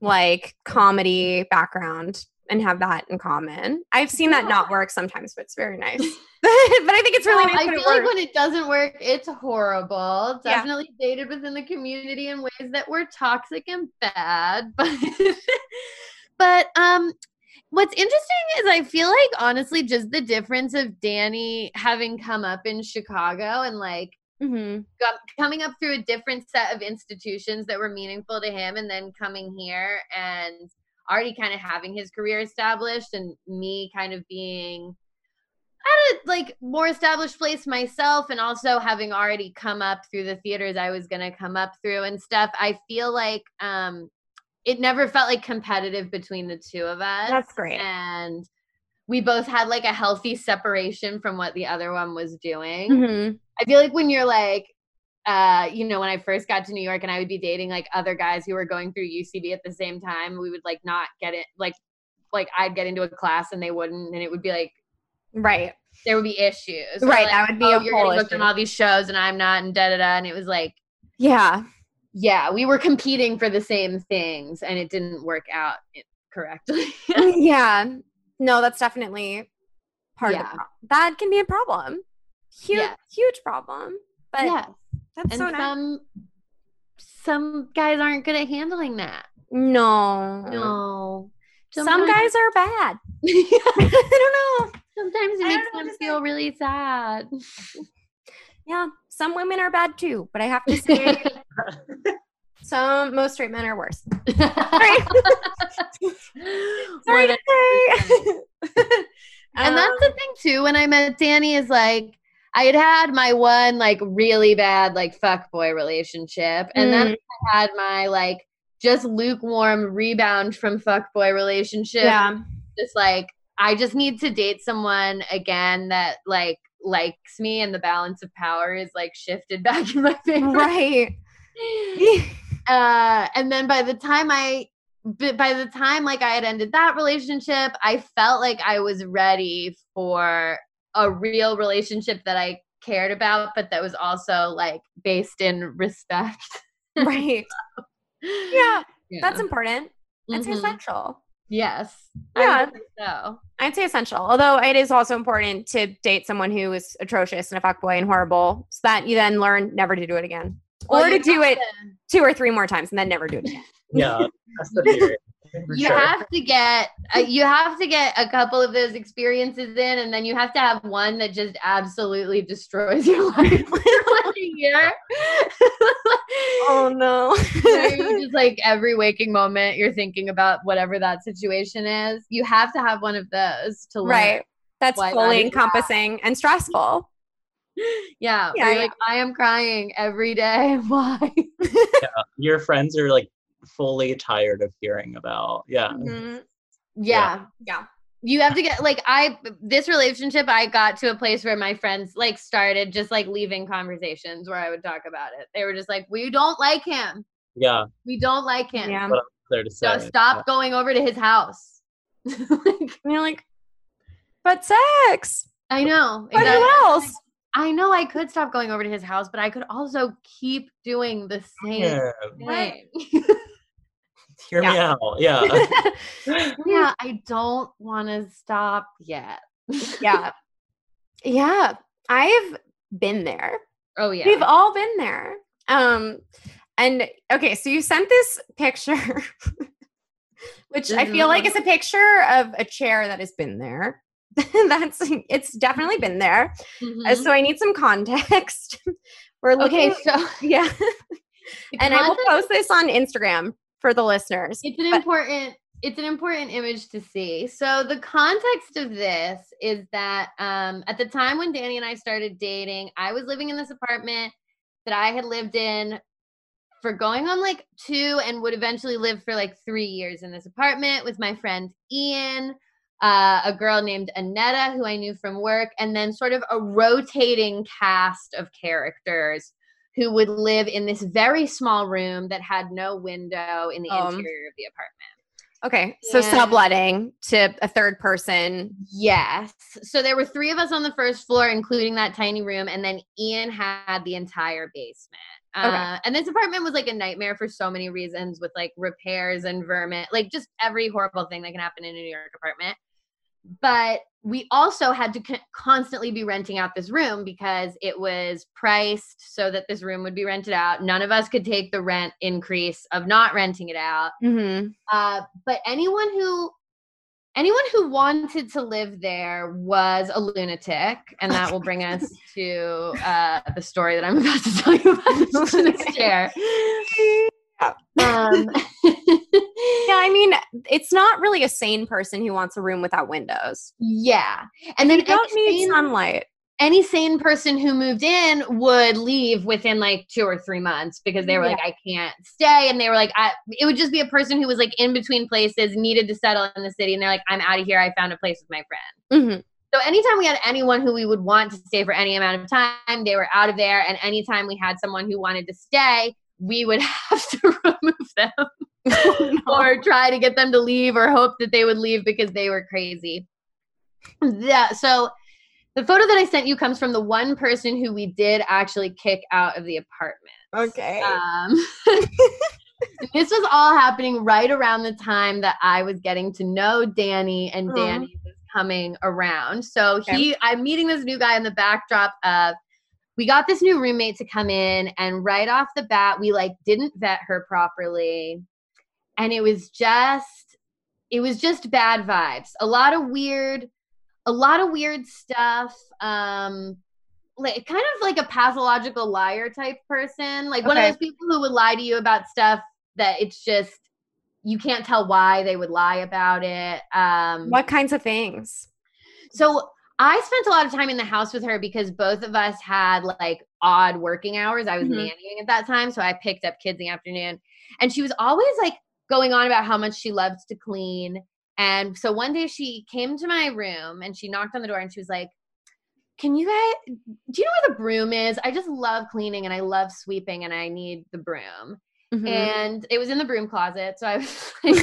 like comedy background and have that in common. I've seen yeah. that not work sometimes, but it's very nice. But I think it's really well, nice. I feel like when it doesn't work, it's horrible. Definitely yeah. dated within the community in ways that were toxic and bad. But, but um, what's interesting is I feel like honestly just the difference of Danny having come up in Chicago and like, Mm-hmm. coming up through a different set of institutions that were meaningful to him and then coming here and already kind of having his career established and me kind of being at a like more established place myself and also having already come up through the theaters I was going to come up through and stuff. I feel like um, it never felt like competitive between the two of us. That's great. And we both had like a healthy separation from what the other one was doing. Mm-hmm. I feel like when you're like, uh, you know, when I first got to New York and I would be dating like other guys who were going through U C B at the same time, we would like not get it. Like, like I'd get into a class and they wouldn't. And it would be like, right. There would be issues. Right. Like, that would be oh, a you're whole getting booked on all these shows and I'm not and da, da, da. And it was like, yeah. Yeah. We were competing for the same things and it didn't work out correctly. yeah. No, that's definitely part yeah. of the problem. That can be a problem. Huge, yeah. huge problem. But yeah. that's and so nice. Some, some guys aren't good at handling that. No. No. Sometimes, some guys are bad. I don't know. Sometimes it makes them feel say. really sad. Yeah. Some women are bad too, but I have to say some most straight men are worse. Sorry. Sorry to say. And um, that's the thing too. When I met Danny, is like I had had my one like really bad like fuckboy relationship, and mm. then I had my like just lukewarm rebound from fuckboy relationship. Yeah. Just like I just need to date someone again that like likes me, and the balance of power is like shifted back in my favor. Right. Uh, and then by the time I, by the time like I had ended that relationship, I felt like I was ready for a real relationship that I cared about, but that was also like based in respect. Right. yeah, yeah. That's important. That's mm-hmm. essential. Yes. Yeah. I think so. I'd say essential. Although it is also important to date someone who is atrocious and a fuckboy and horrible so that you then learn never to do it again. Well, or to do it to, two or three more times and then never do it again. Yeah, that's the theory. You sure. have to get uh, you have to get a couple of those experiences in, and then you have to have one that just absolutely destroys your life for like a year. Oh no! So just like every waking moment, you're thinking about whatever that situation is. You have to have one of those to learn. Right. That's fully encompassing that. And stressful. Yeah, yeah, yeah. Like, I am crying every day. Why? yeah, your friends are like fully tired of hearing about. Yeah. Mm-hmm. yeah. Yeah. Yeah. You have to get like I this relationship I got to a place where my friends like started just like leaving conversations where I would talk about it. They were just like, we don't like him. Yeah. We don't like him. Yeah. Well, there to say. So stop yeah. going over to his house. Like, and you're like, but sex. I know. But exactly. Who else? I know I could stop going over to his house, but I could also keep doing the same yeah. thing. Right. Hear yeah. me out. Yeah. yeah. I don't want to stop yet. yeah. Yeah. I've been there. Oh yeah. We've all been there. Um, and okay. So you sent this picture, which I feel like is a picture of a chair that has been there. That's it's definitely been there. Mm-hmm. Uh, so I need some context. We're looking. Okay, so yeah. And I will post this on Instagram for the listeners. It's an but- important, it's an important image to see. So the context of this is that um, at the time when Danny and I started dating, I was living in this apartment that I had lived in for going on like two and would eventually live for like three years in this apartment with my friend Ian, Uh, a girl named Annetta, who I knew from work, and then sort of a rotating cast of characters who would live in this very small room that had no window in the um, interior of the apartment. Okay, so and, subletting to a third person. Yes. So there were three of us on the first floor, including that tiny room, and then Ian had the entire basement. Okay. Uh, and this apartment was like a nightmare for so many reasons with like repairs and vermin, like just every horrible thing that can happen in a New York apartment. But we also had to co- constantly be renting out this room because it was priced so that this room would be rented out. None of us could take the rent increase of not renting it out. Mm-hmm. Uh, but anyone who anyone who wanted to live there was a lunatic, and that will bring us to uh, the story that I'm about to tell you about in this chair. Um, yeah, I mean, it's not really a sane person who wants a room without windows. Yeah. And then you don't need sunlight. Any sane person who moved in would leave within like two or three months because they were yeah. like, I can't stay. And they were like, I, it would just be a person who was like in between places, needed to settle in the city. And they're like, I'm out of here. I found a place with my friend. Mm-hmm. So anytime we had anyone who we would want to stay for any amount of time, they were out of there. And anytime we had someone who wanted to stay, we would have to remove them oh, no. or try to get them to leave or hope that they would leave because they were crazy. Yeah, so the photo that I sent you comes from the one person who we did actually kick out of the apartment. Okay. Um, this was all happening right around the time that I was getting to know Danny and oh. Danny was coming around. So okay. he, I'm meeting this new guy in the backdrop of, we got this new roommate to come in, and right off the bat, we like didn't vet her properly. And it was just, it was just bad vibes. A lot of weird, a lot of weird stuff. Um, like kind of like a pathological liar type person. Like okay. one of those people who would lie to you about stuff that it's just, you can't tell why they would lie about it. Um, what kinds of things? So I spent a lot of time in the house with her because both of us had like odd working hours. I was mm-hmm. nannying at that time. So I picked up kids in the afternoon, and she was always like going on about how much she loved to clean. And so one day she came to my room and she knocked on the door and she was like, can you guys, do you know where the broom is? I just love cleaning and I love sweeping and I need the broom. Mm-hmm. And it was in the broom closet. So I was like,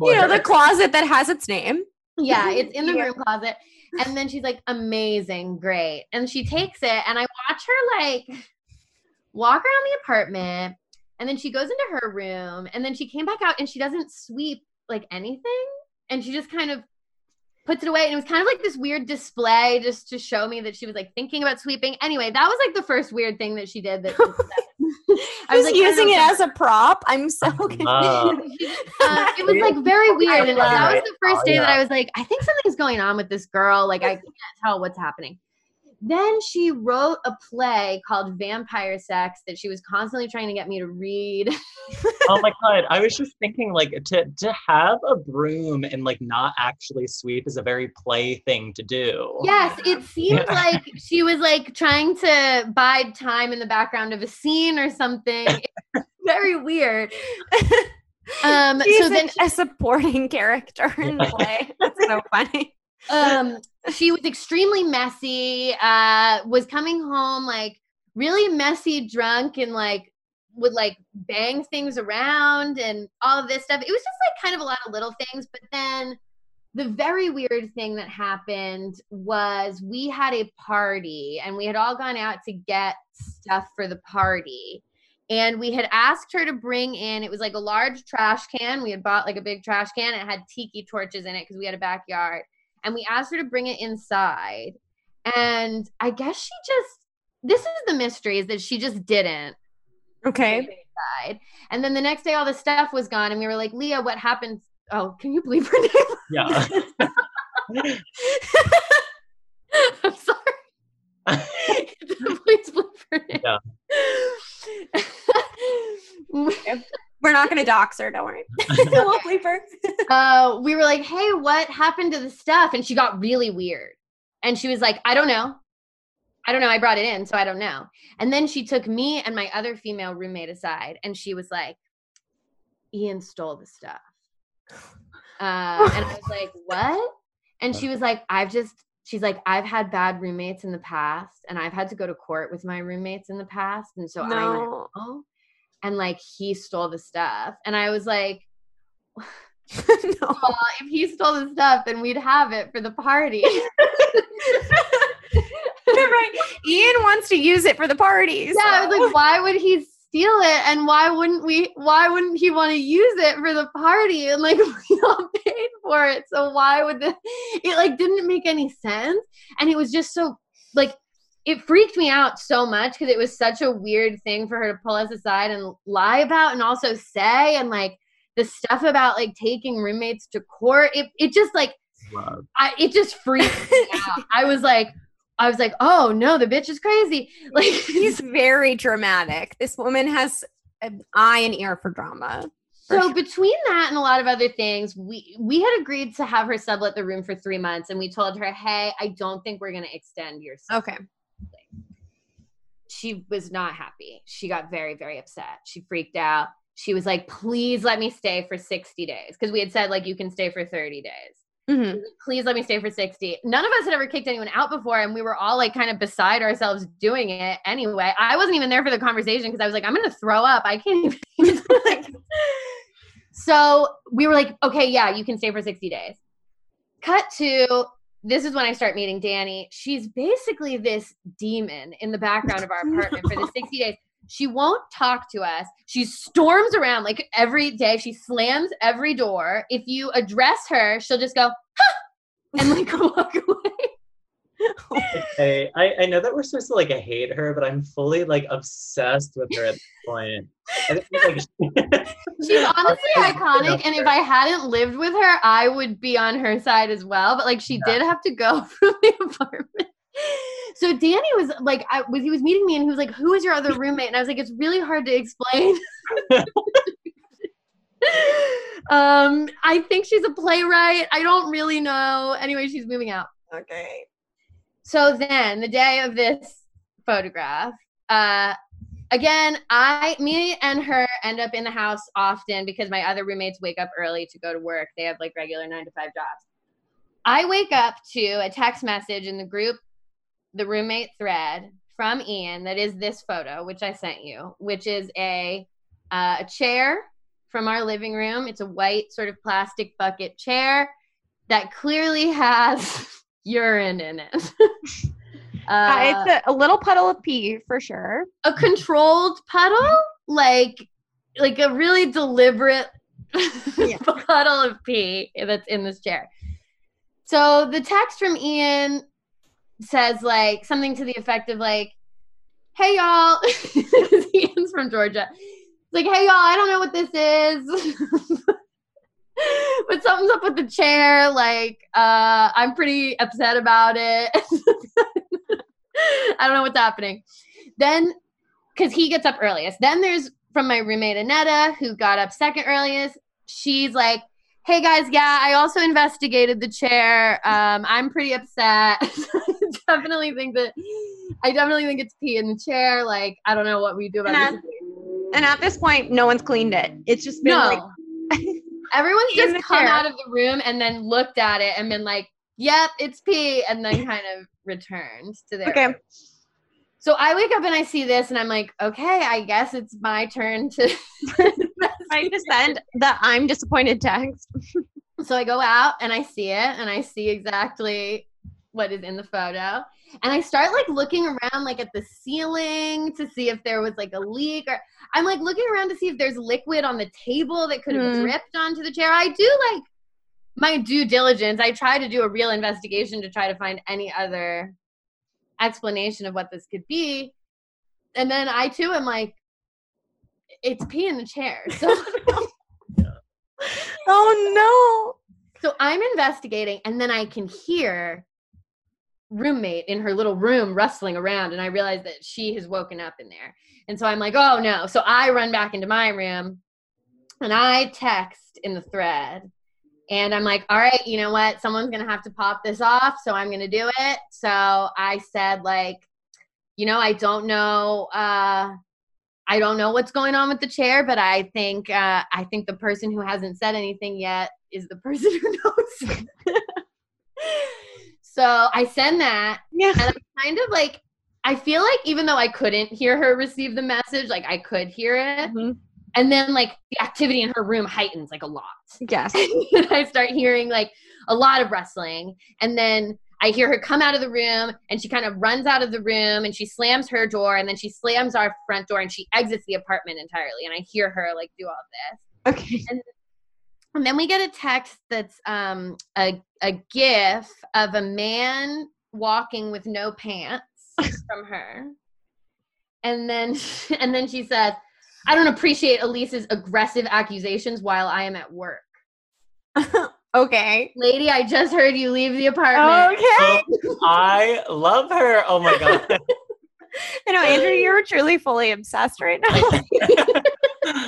you know, the closet that has its name. Yeah, it's in the yeah. room closet. And then she's like, amazing, great. And she takes it, and I watch her like walk around the apartment, and then she goes into her room, and then she came back out, and she doesn't sweep like anything, and she just kind of puts it away. And it was kind of like this weird display just to show me that she was like thinking about sweeping. Anyway, that was like the first weird thing that she did that, that I was like, using it as a prop. I'm so confused. Uh, uh, it was like very weird. And that was the first day that I was like, I think something's going on with this girl. Like, I can't tell what's happening. Then she wrote a play called Vampire Sex that she was constantly trying to get me to read. Oh my God. I was just thinking like to, to have a broom and like not actually sweep is a very play thing to do. Yes. It seemed yeah. like she was like trying to bide time in the background of a scene or something. It's very weird. um, She's so then she- a supporting character in the play. That's so funny. um, she was extremely messy, uh, was coming home, like really messy, drunk, and like would like bang things around and all of this stuff. It was just like kind of a lot of little things. But then The very weird thing that happened was we had a party and we had all gone out to get stuff for the party. And we had asked her to bring in, it was like a large trash can. We had bought like a big trash can. It had tiki torches in it because we had a backyard. And we asked her to bring it inside. And I guess she just, this is the mystery, is that she just didn't. Okay. And then the next day all the stuff was gone and we were like, Leah, what happened? Oh, can you believe her name? Yeah. I'm sorry. Please believe her name. Yeah. We're not going to dox her, don't worry. We'll bleep her. uh, we were like, hey, what happened to the stuff? And she got really weird. And she was like, I don't know. I don't know. I brought it in, so I don't know. And then she took me and my other female roommate aside, and she was like, Ian stole the stuff. Uh, and I was like, what? And she was like, I've just, she's like, I've had bad roommates in the past, and I've had to go to court with my roommates in the past. And so no. I went home, and like, he stole the stuff. And I was like, no. Well, if he stole the stuff, then we'd have it for the party. Right. Ian wants to use it for the party. Yeah, so. I was like, why would he steal it? And why wouldn't we, why wouldn't he want to use it for the party? And like, we all paid for it. So why would the, it like didn't make any sense. And it was just so like, it freaked me out so much because it was such a weird thing for her to pull us aside and lie about and also say, and like the stuff about like taking roommates to court. It, it just like, wow. I, it just freaked me out. I was like, I was like, oh no, the bitch is crazy. Like, she's very dramatic. This woman has an eye and ear for drama. For so sure. Between that and a lot of other things, we, we had agreed to have her sublet the room for three months. And we told her, hey, I don't think we're going to extend your sublet. Okay. She was not happy. She got very, very upset. She freaked out. She was like, please let me stay for sixty days. Because we had said like, you can stay for thirty days. Mm-hmm. Please let me stay for sixty. None of us had ever kicked anyone out before, and we were all like kind of beside ourselves doing it anyway. I wasn't even there for the conversation because I was like, I'm gonna throw up. I can't even. Like... So we were like, okay, yeah, you can stay for sixty days. Cut to, this is when I start meeting Danny. She's basically this demon in the background of our apartment no. for the sixty days. She won't talk to us. She storms around like every day. She slams every door. If you address her, she'll just go, huh, and like walk away. Okay. I, I know that we're supposed to like hate her, but I'm fully like obsessed with her at this point. I think, like, she's honestly iconic. And if I hadn't lived with her, I would be on her side as well. But like she yeah. did have to go from the apartment. So Danny was like, I was, he was meeting me and he was like, who is your other roommate? And I was like, it's really hard to explain. um, I think she's a playwright. I don't really know. Anyway, she's moving out. Okay. So then the day of this photograph, uh, again, I, me and her end up in the house often because my other roommates wake up early to go to work. They have like regular nine to five jobs. I wake up to a text message in the group, the roommate thread from Ian that is this photo, which I sent you, which is a, uh, a chair from our living room. It's a white sort of plastic bucket chair that clearly has urine in it. uh, uh, it's a, a little puddle of pee for sure. A controlled puddle, like, like a really deliberate yeah. puddle of pee that's in this chair. So the text from Ian says like something to the effect of like, hey y'all, Ian's from Georgia. It's like, hey y'all, I don't know what this is, but something's up with the chair. Like, uh, I'm pretty upset about it. I don't know what's happening. Then, cause he gets up earliest. Then there's from my roommate Anetta, who got up second earliest. She's like, hey guys, yeah, I also investigated the chair. Um, I'm pretty upset. definitely think that I definitely think it's pee in the chair. Like, I don't know what we do about and at, this. And at this point, no one's cleaned it. It's just been no. like everyone's just come chair. Out of the room and then looked at it and been like, "Yep, it's pee," and then kind of returned to their. Okay. Room. So I wake up and I see this and I'm like, okay, I guess it's my turn to. I just send the I'm disappointed text. So I go out and I see it and I see exactly what is in the photo. And I start like looking around like at the ceiling to see if there was like a leak, or I'm like looking around to see if there's liquid on the table that could have mm. dripped onto the chair. I do like my due diligence. I try to do a real investigation to try to find any other explanation of what this could be. And then I too am like, it's pee in the chair. So oh no. So I'm investigating, and then I can hear roommate in her little room rustling around, and I realize that she has woken up in there. And so I'm like, oh no. So I run back into my room and I text in the thread and I'm like, all right, you know what? Someone's going to have to pop this off. So I'm going to do it. So I said like, you know, I don't know, uh, I don't know what's going on with the chair, but I think uh, I think the person who hasn't said anything yet is the person who knows. So I send that, yeah. And I'm kind of like, I feel like even though I couldn't hear her receive the message, like I could hear it. Mm-hmm. And then like the activity in her room heightens like a lot. Yes. And I start hearing like a lot of rustling, and then I hear her come out of the room, and she kind of runs out of the room, and she slams her door, and then she slams our front door, and she exits the apartment entirely. And I hear her like do all of this. Okay. And, and then we get a text that's um, a a gif of a man walking with no pants from her. And then and then she says, "I don't appreciate Elise's aggressive accusations while I am at work." Okay. Lady, I just heard you leave the apartment. Okay. Oh, I love her. Oh my God. You know, Andrew, you're truly fully obsessed right now.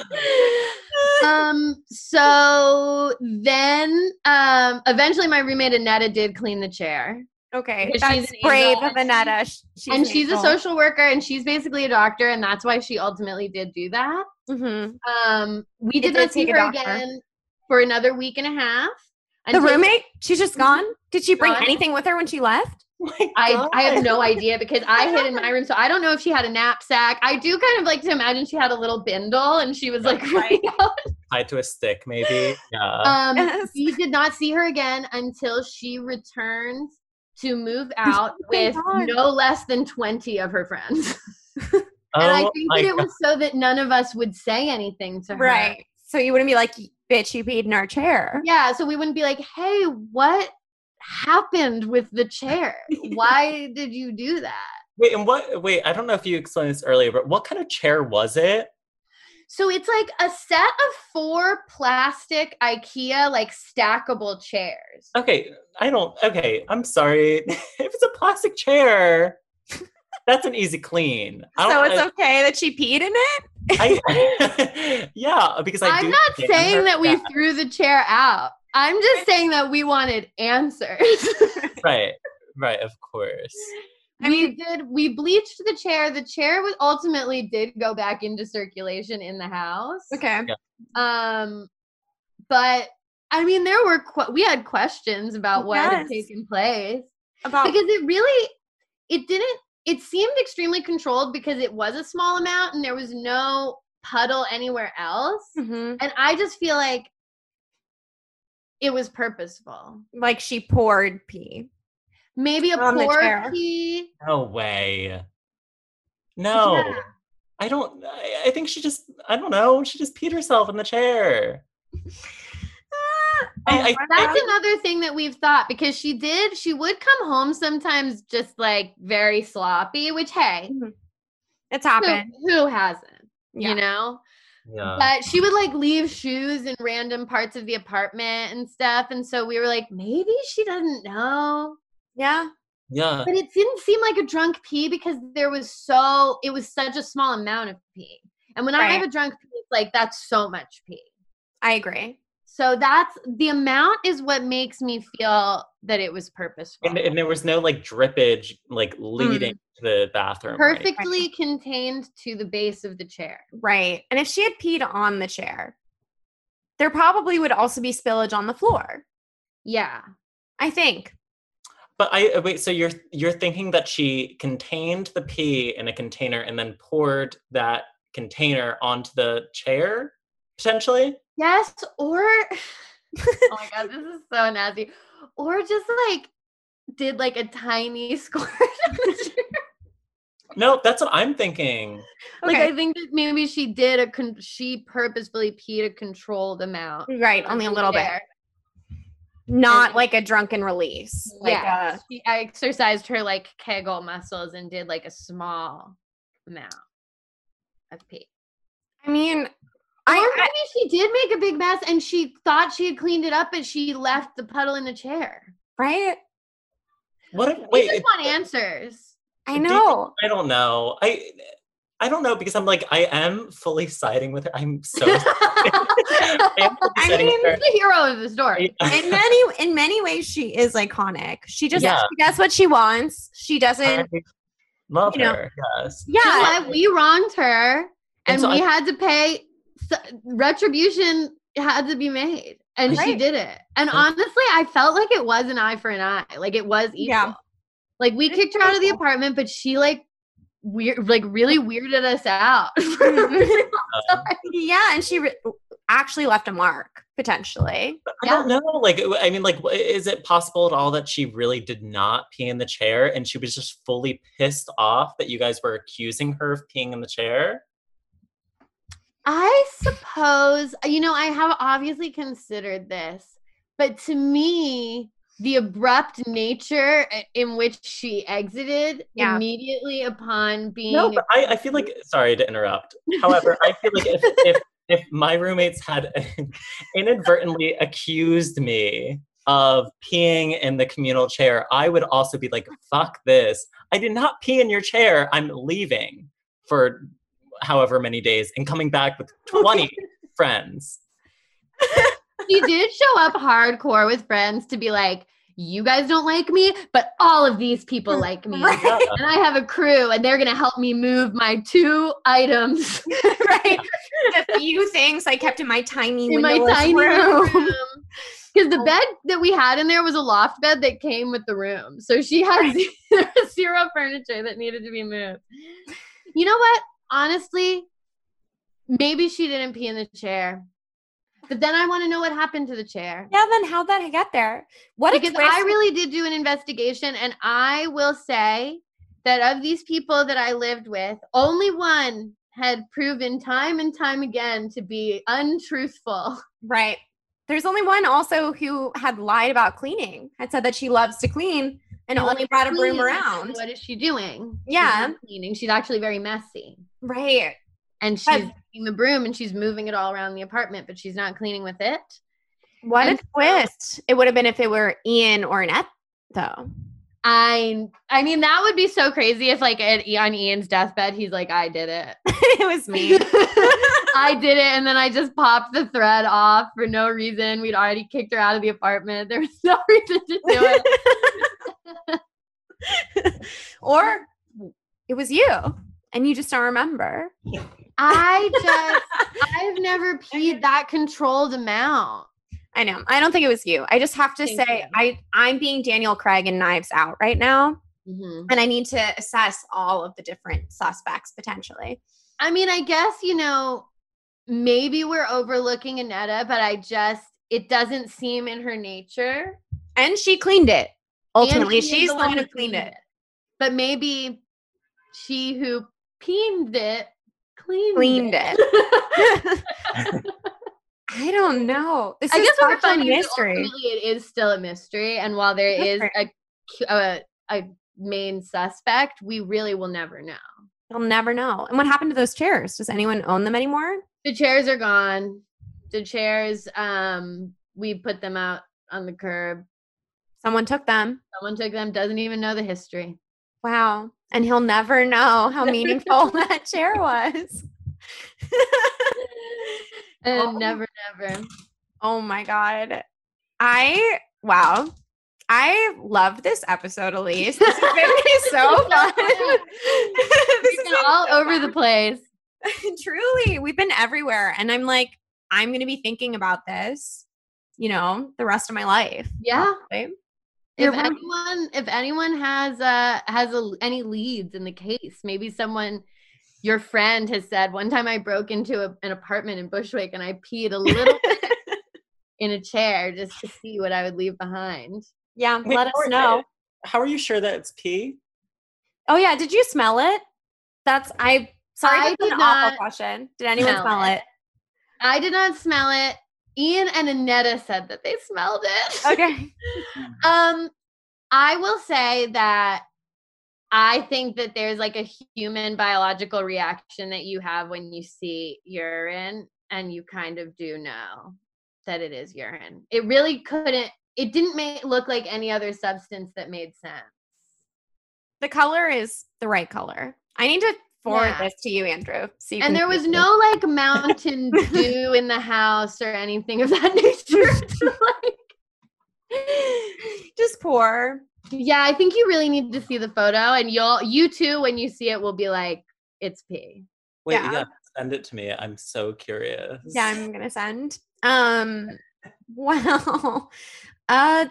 um, so then um, eventually my roommate Annetta did clean the chair. Okay. That's brave of Annetta. She's and she's a social worker and she's basically a doctor, and that's why she ultimately did do that. Mm-hmm. Um, we did not see her again for another week and a half. The roommate? She's just gone? Did she bring gone. anything with her when she left? I, I have no idea because I hid in my room, so I don't know if she had a knapsack. I do kind of like to imagine she had a little bindle and she was like right out. Tied to a stick maybe. Yeah. Um, yes. We did not see her again until she returned to move out oh with no less than twenty of her friends. And oh I think that it God. was so that none of us would say anything to her. Right. So you wouldn't be like, bitch, you peed in our chair. Yeah, so we wouldn't be like, hey, what happened with the chair? Why did you do that? Wait, and what, wait, I don't know if you explained this earlier, but what kind of chair was it? So it's like a set of four plastic IKEA, like stackable chairs. Okay, I don't, okay, I'm sorry. If it's a plastic chair, that's an easy clean. I don't, so it's I, okay that she peed in it? I, yeah, because I I'm do not saying that we that. threw the chair out. I'm just saying that we wanted answers. Right, right, of course. I mean, we did. We bleached the chair. The chair was ultimately did go back into circulation in the house. Okay. Yeah. Um, but I mean, there were qu- we had questions about what yes. had taken place about because it really it didn't. It seemed extremely controlled because it was a small amount and there was no puddle anywhere else. Mm-hmm. And I just feel like it was purposeful. Like she poured pee. Maybe a on poured pee. No way. No. Yeah. I don't, I, I think she just, I don't know. She just peed herself in the chair. I, I, that's I, another thing that we've thought because she did she would come home sometimes just like very sloppy, which hey, it's happened. Who, who hasn't? Yeah. You know? Yeah. But she would like leave shoes in random parts of the apartment and stuff, and so we were like, maybe she doesn't know. Yeah. Yeah. But it didn't seem like a drunk pee because there was so it was such a small amount of pee. And when right. I have a drunk pee, it's like that's so much pee. I agree. So that's, the amount is what makes me feel that it was purposeful. And, and there was no like drippage, like leading mm. to the bathroom. Perfectly right? contained to the base of the chair. Right. And if she had peed on the chair, there probably would also be spillage on the floor. Yeah. I think. But I, wait, so you're, you're thinking that she contained the pee in a container and then poured that container onto the chair, potentially? Yes, or Oh my God, this is so nasty. Or just like did like a tiny squirt on the chair. No, that's what I'm thinking. Like, okay. I think that maybe she did a con- she purposefully peed a controlled amount. Right, only a little bit. Not like a drunken release. Like yeah, a- she exercised her like Kegel muscles and did like a small amount of pee. I mean, I, or maybe I, she did make a big mess and she thought she had cleaned it up, but she left the puddle in the chair. Right? What? If, wait, just want answers. I know. Do you, I don't know. I I don't know because I'm like I am fully siding with her. I'm so. I am I mean, she's the hero of the story. in many in many ways, she is iconic. She just yeah. she does what she wants. She doesn't I love you know, her. Yes. Yeah, so we wronged her. And, and so we I, had to pay, retribution had to be made. And right. she did it. And honestly, I felt like it was an eye for an eye. Like it was equal. Yeah. Like we kicked her out of the apartment, but she like weird, like really weirded us out. um, yeah. And she re- actually left a mark, potentially. I yeah. don't know. Like, I mean, like, is it possible at all that she really did not pee in the chair and she was just fully pissed off that you guys were accusing her of peeing in the chair? I suppose, you know, I have obviously considered this, but to me, the abrupt nature in which she exited yeah. immediately upon being- No, but I, I feel like, sorry to interrupt. However, I feel like if, if if my roommates had inadvertently accused me of peeing in the communal chair, I would also be like, fuck this. I did not pee in your chair. I'm leaving for- however many days and coming back with twenty friends. She did show up hardcore with friends to be like, you guys don't like me, but all of these people like me. Right. Yeah. And I have a crew and they're going to help me move my two items. Right. The few things I kept in my tiny in my tiny room. Because the bed that we had in there was a loft bed that came with the room. So she had zero, zero furniture that needed to be moved. You know what? Honestly, maybe she didn't pee in the chair. But then I want to know what happened to the chair. Yeah, then how'd that get there? What because I really did do an investigation, and I will say that of these people that I lived with, only one had proven time and time again to be untruthful. Right. There's only one also who had lied about cleaning, had said that she loves to clean. And only brought a broom around. What is she doing? Yeah. She's not cleaning. She's actually very messy. Right. And she's but, taking the broom and she's moving it all around the apartment, but she's not cleaning with it. What and a twist. So, it would have been if it were Ian or Annette, though. I I mean, that would be so crazy if like at, on Ian's deathbed, he's like, I did it. It was me. I did it. And then I just popped the thread off for no reason. We'd already kicked her out of the apartment. There was no reason to do it. Or it was you and you just don't remember. I just I've never peed that controlled amount. I know. I don't think it was you. I just have to Thank say you. I I'm being Daniel Craig in Knives Out right now. Mm-hmm. And I need to assess all of the different suspects potentially. I mean, I guess, you know, maybe we're overlooking Annetta, but I just it doesn't seem in her nature. And she cleaned it. Ultimately, she's the one who cleaned it. it. But maybe she who peened it cleaned, cleaned it. it. I don't know. This I is guess what's funny mystery. Ultimately, it is still a mystery. And while there is a, a, a main suspect, we really will never know. We'll never know. And what happened to those chairs? Does anyone own them anymore? The chairs are gone. The chairs, um, we put them out on the curb. Someone took them. Someone took them, doesn't even know the history. Wow. And he'll never know how meaningful that chair was. And oh. never, never. Oh my God. I, wow. I love this episode, Elise. This has been so fun. This We've been all so over fun. the place. Truly. We've been everywhere. And I'm like, I'm going to be thinking about this, you know, the rest of my life. Yeah. Probably. If anyone, if anyone has uh has a, any leads in the case, maybe someone, your friend has said, one time I broke into a, an apartment in Bushwick and I peed a little bit in a chair just to see what I would leave behind. Yeah, wait, let us know. How are you sure that it's pee? Oh yeah, did you smell it? That's I. Sorry, I that's an awful question. Did anyone smell, smell it? it? I did not smell it. Ian and Annetta said that they smelled it. Okay. um, I will say that I think that there's like a human biological reaction that you have when you see urine, and you kind of do know that it is urine. It really couldn't, it didn't make look like any other substance that made sense. The color is the right color. I need to forward yeah. this to you, Andrew. So you and there was no it. like Mountain Dew in the house or anything of that nature. like, just pour. Yeah, I think you really need to see the photo, and you'll you too when you see it will be like, it's pee. Wait, yeah. you gotta send it to me. I'm so curious. Yeah, I'm gonna send. Um, wow. Uh,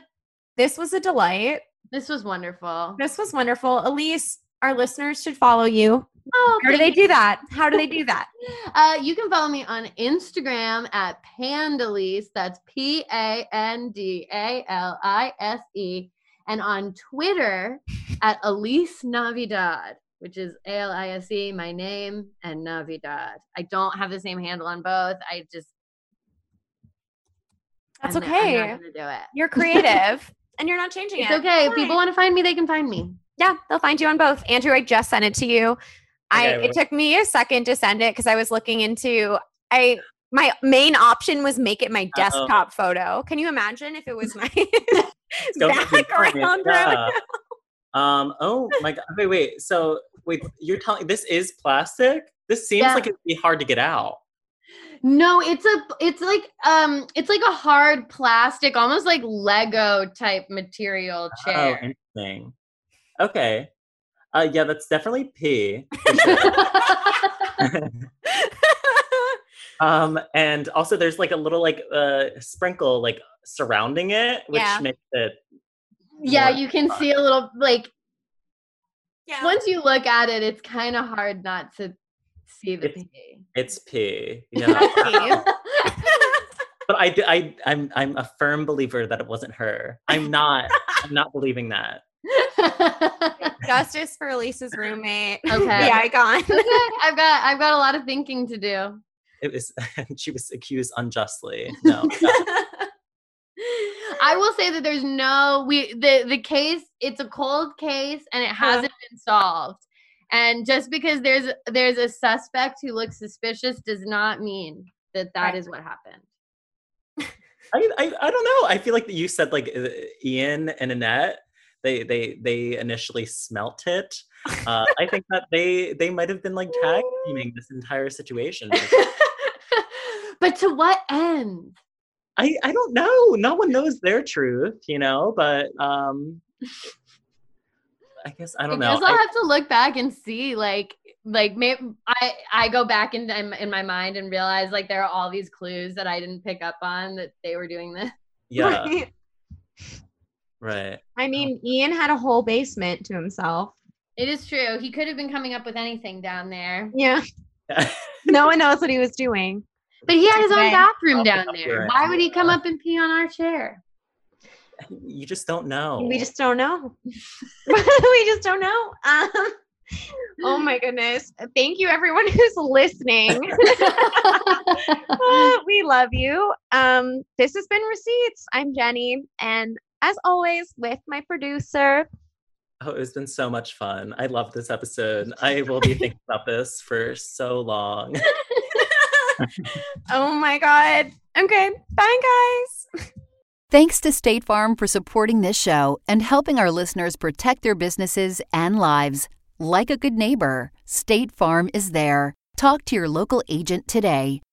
this was a delight. This was wonderful. This was wonderful. Elise, our listeners should follow you. Oh, how do they do that? How do they do that? uh, you can follow me on Instagram at Pandalise. That's P A N D A L I S E. And on Twitter at Elise Navidad, which is A L I S E, my name, and Navidad. I don't have the same handle on both. I just. That's I'm okay. I'm not going to do it. You're creative and you're not changing it's it. It's okay. Fine. If people want to find me, they can find me. Yeah, they'll find you on both. Andrew, I just sent it to you. Okay, I It took me a second to send it because I was looking into – I my main option was make it my desktop Uh-oh. photo. Can you imagine if it was my background? Yeah. Um. Oh, my God. Wait, wait. So, wait, you're telling – this is plastic? This seems yeah. like it would be hard to get out. No, it's a, it's like, um, it's like a hard plastic, almost like Lego type material chair. Oh, interesting. Okay. Uh, yeah, that's definitely pee. Sure. um, and also there's like a little like uh, sprinkle like surrounding it, which yeah. makes it. Yeah, you can fun. see a little like, yeah. once you look at it, it's kind of hard not to see the it's, pee. It's pee. Yeah. But I, I, I'm, I'm a firm believer that it wasn't her. I'm not, I'm not believing that. Justice for Elise's roommate. Okay. The icon. Okay. I've got I've got a lot of thinking to do. It was she was accused unjustly. No. I will say that there's no we the, the case, it's a cold case and it hasn't huh. been solved. And just because there's there's a suspect who looks suspicious does not mean that that right. is what happened. I, I I don't know. I feel like you said like uh, Ian and Annette They they they initially smelt it. Uh, I think that they they might have been like tag teaming this entire situation. But to what end? I, I don't know. No one knows their truth, you know. But um, I guess I don't I guess know. I'll I, have to look back and see. Like like maybe I I go back in, in in my mind and realize like there are all these clues that I didn't pick up on that they were doing this. Yeah. Right? Right. I mean, Ian had a whole basement to himself. It is true. He could have been coming up with anything down there. Yeah. No one knows what he was doing. But he had his own bathroom down there. Why would he come up and pee on our chair? You just don't know. We just don't know. We just don't know. Um, oh, my goodness. Thank you, everyone who's listening. uh, we love you. Um, this has been Receipts. I'm Jenny, and as always, with my producer. Oh, it's been so much fun. I love this episode. I will be thinking about this for so long. Oh my God. Okay. Bye, guys. Thanks to State Farm for supporting this show and helping our listeners protect their businesses and lives. Like a good neighbor, State Farm is there. Talk to your local agent today.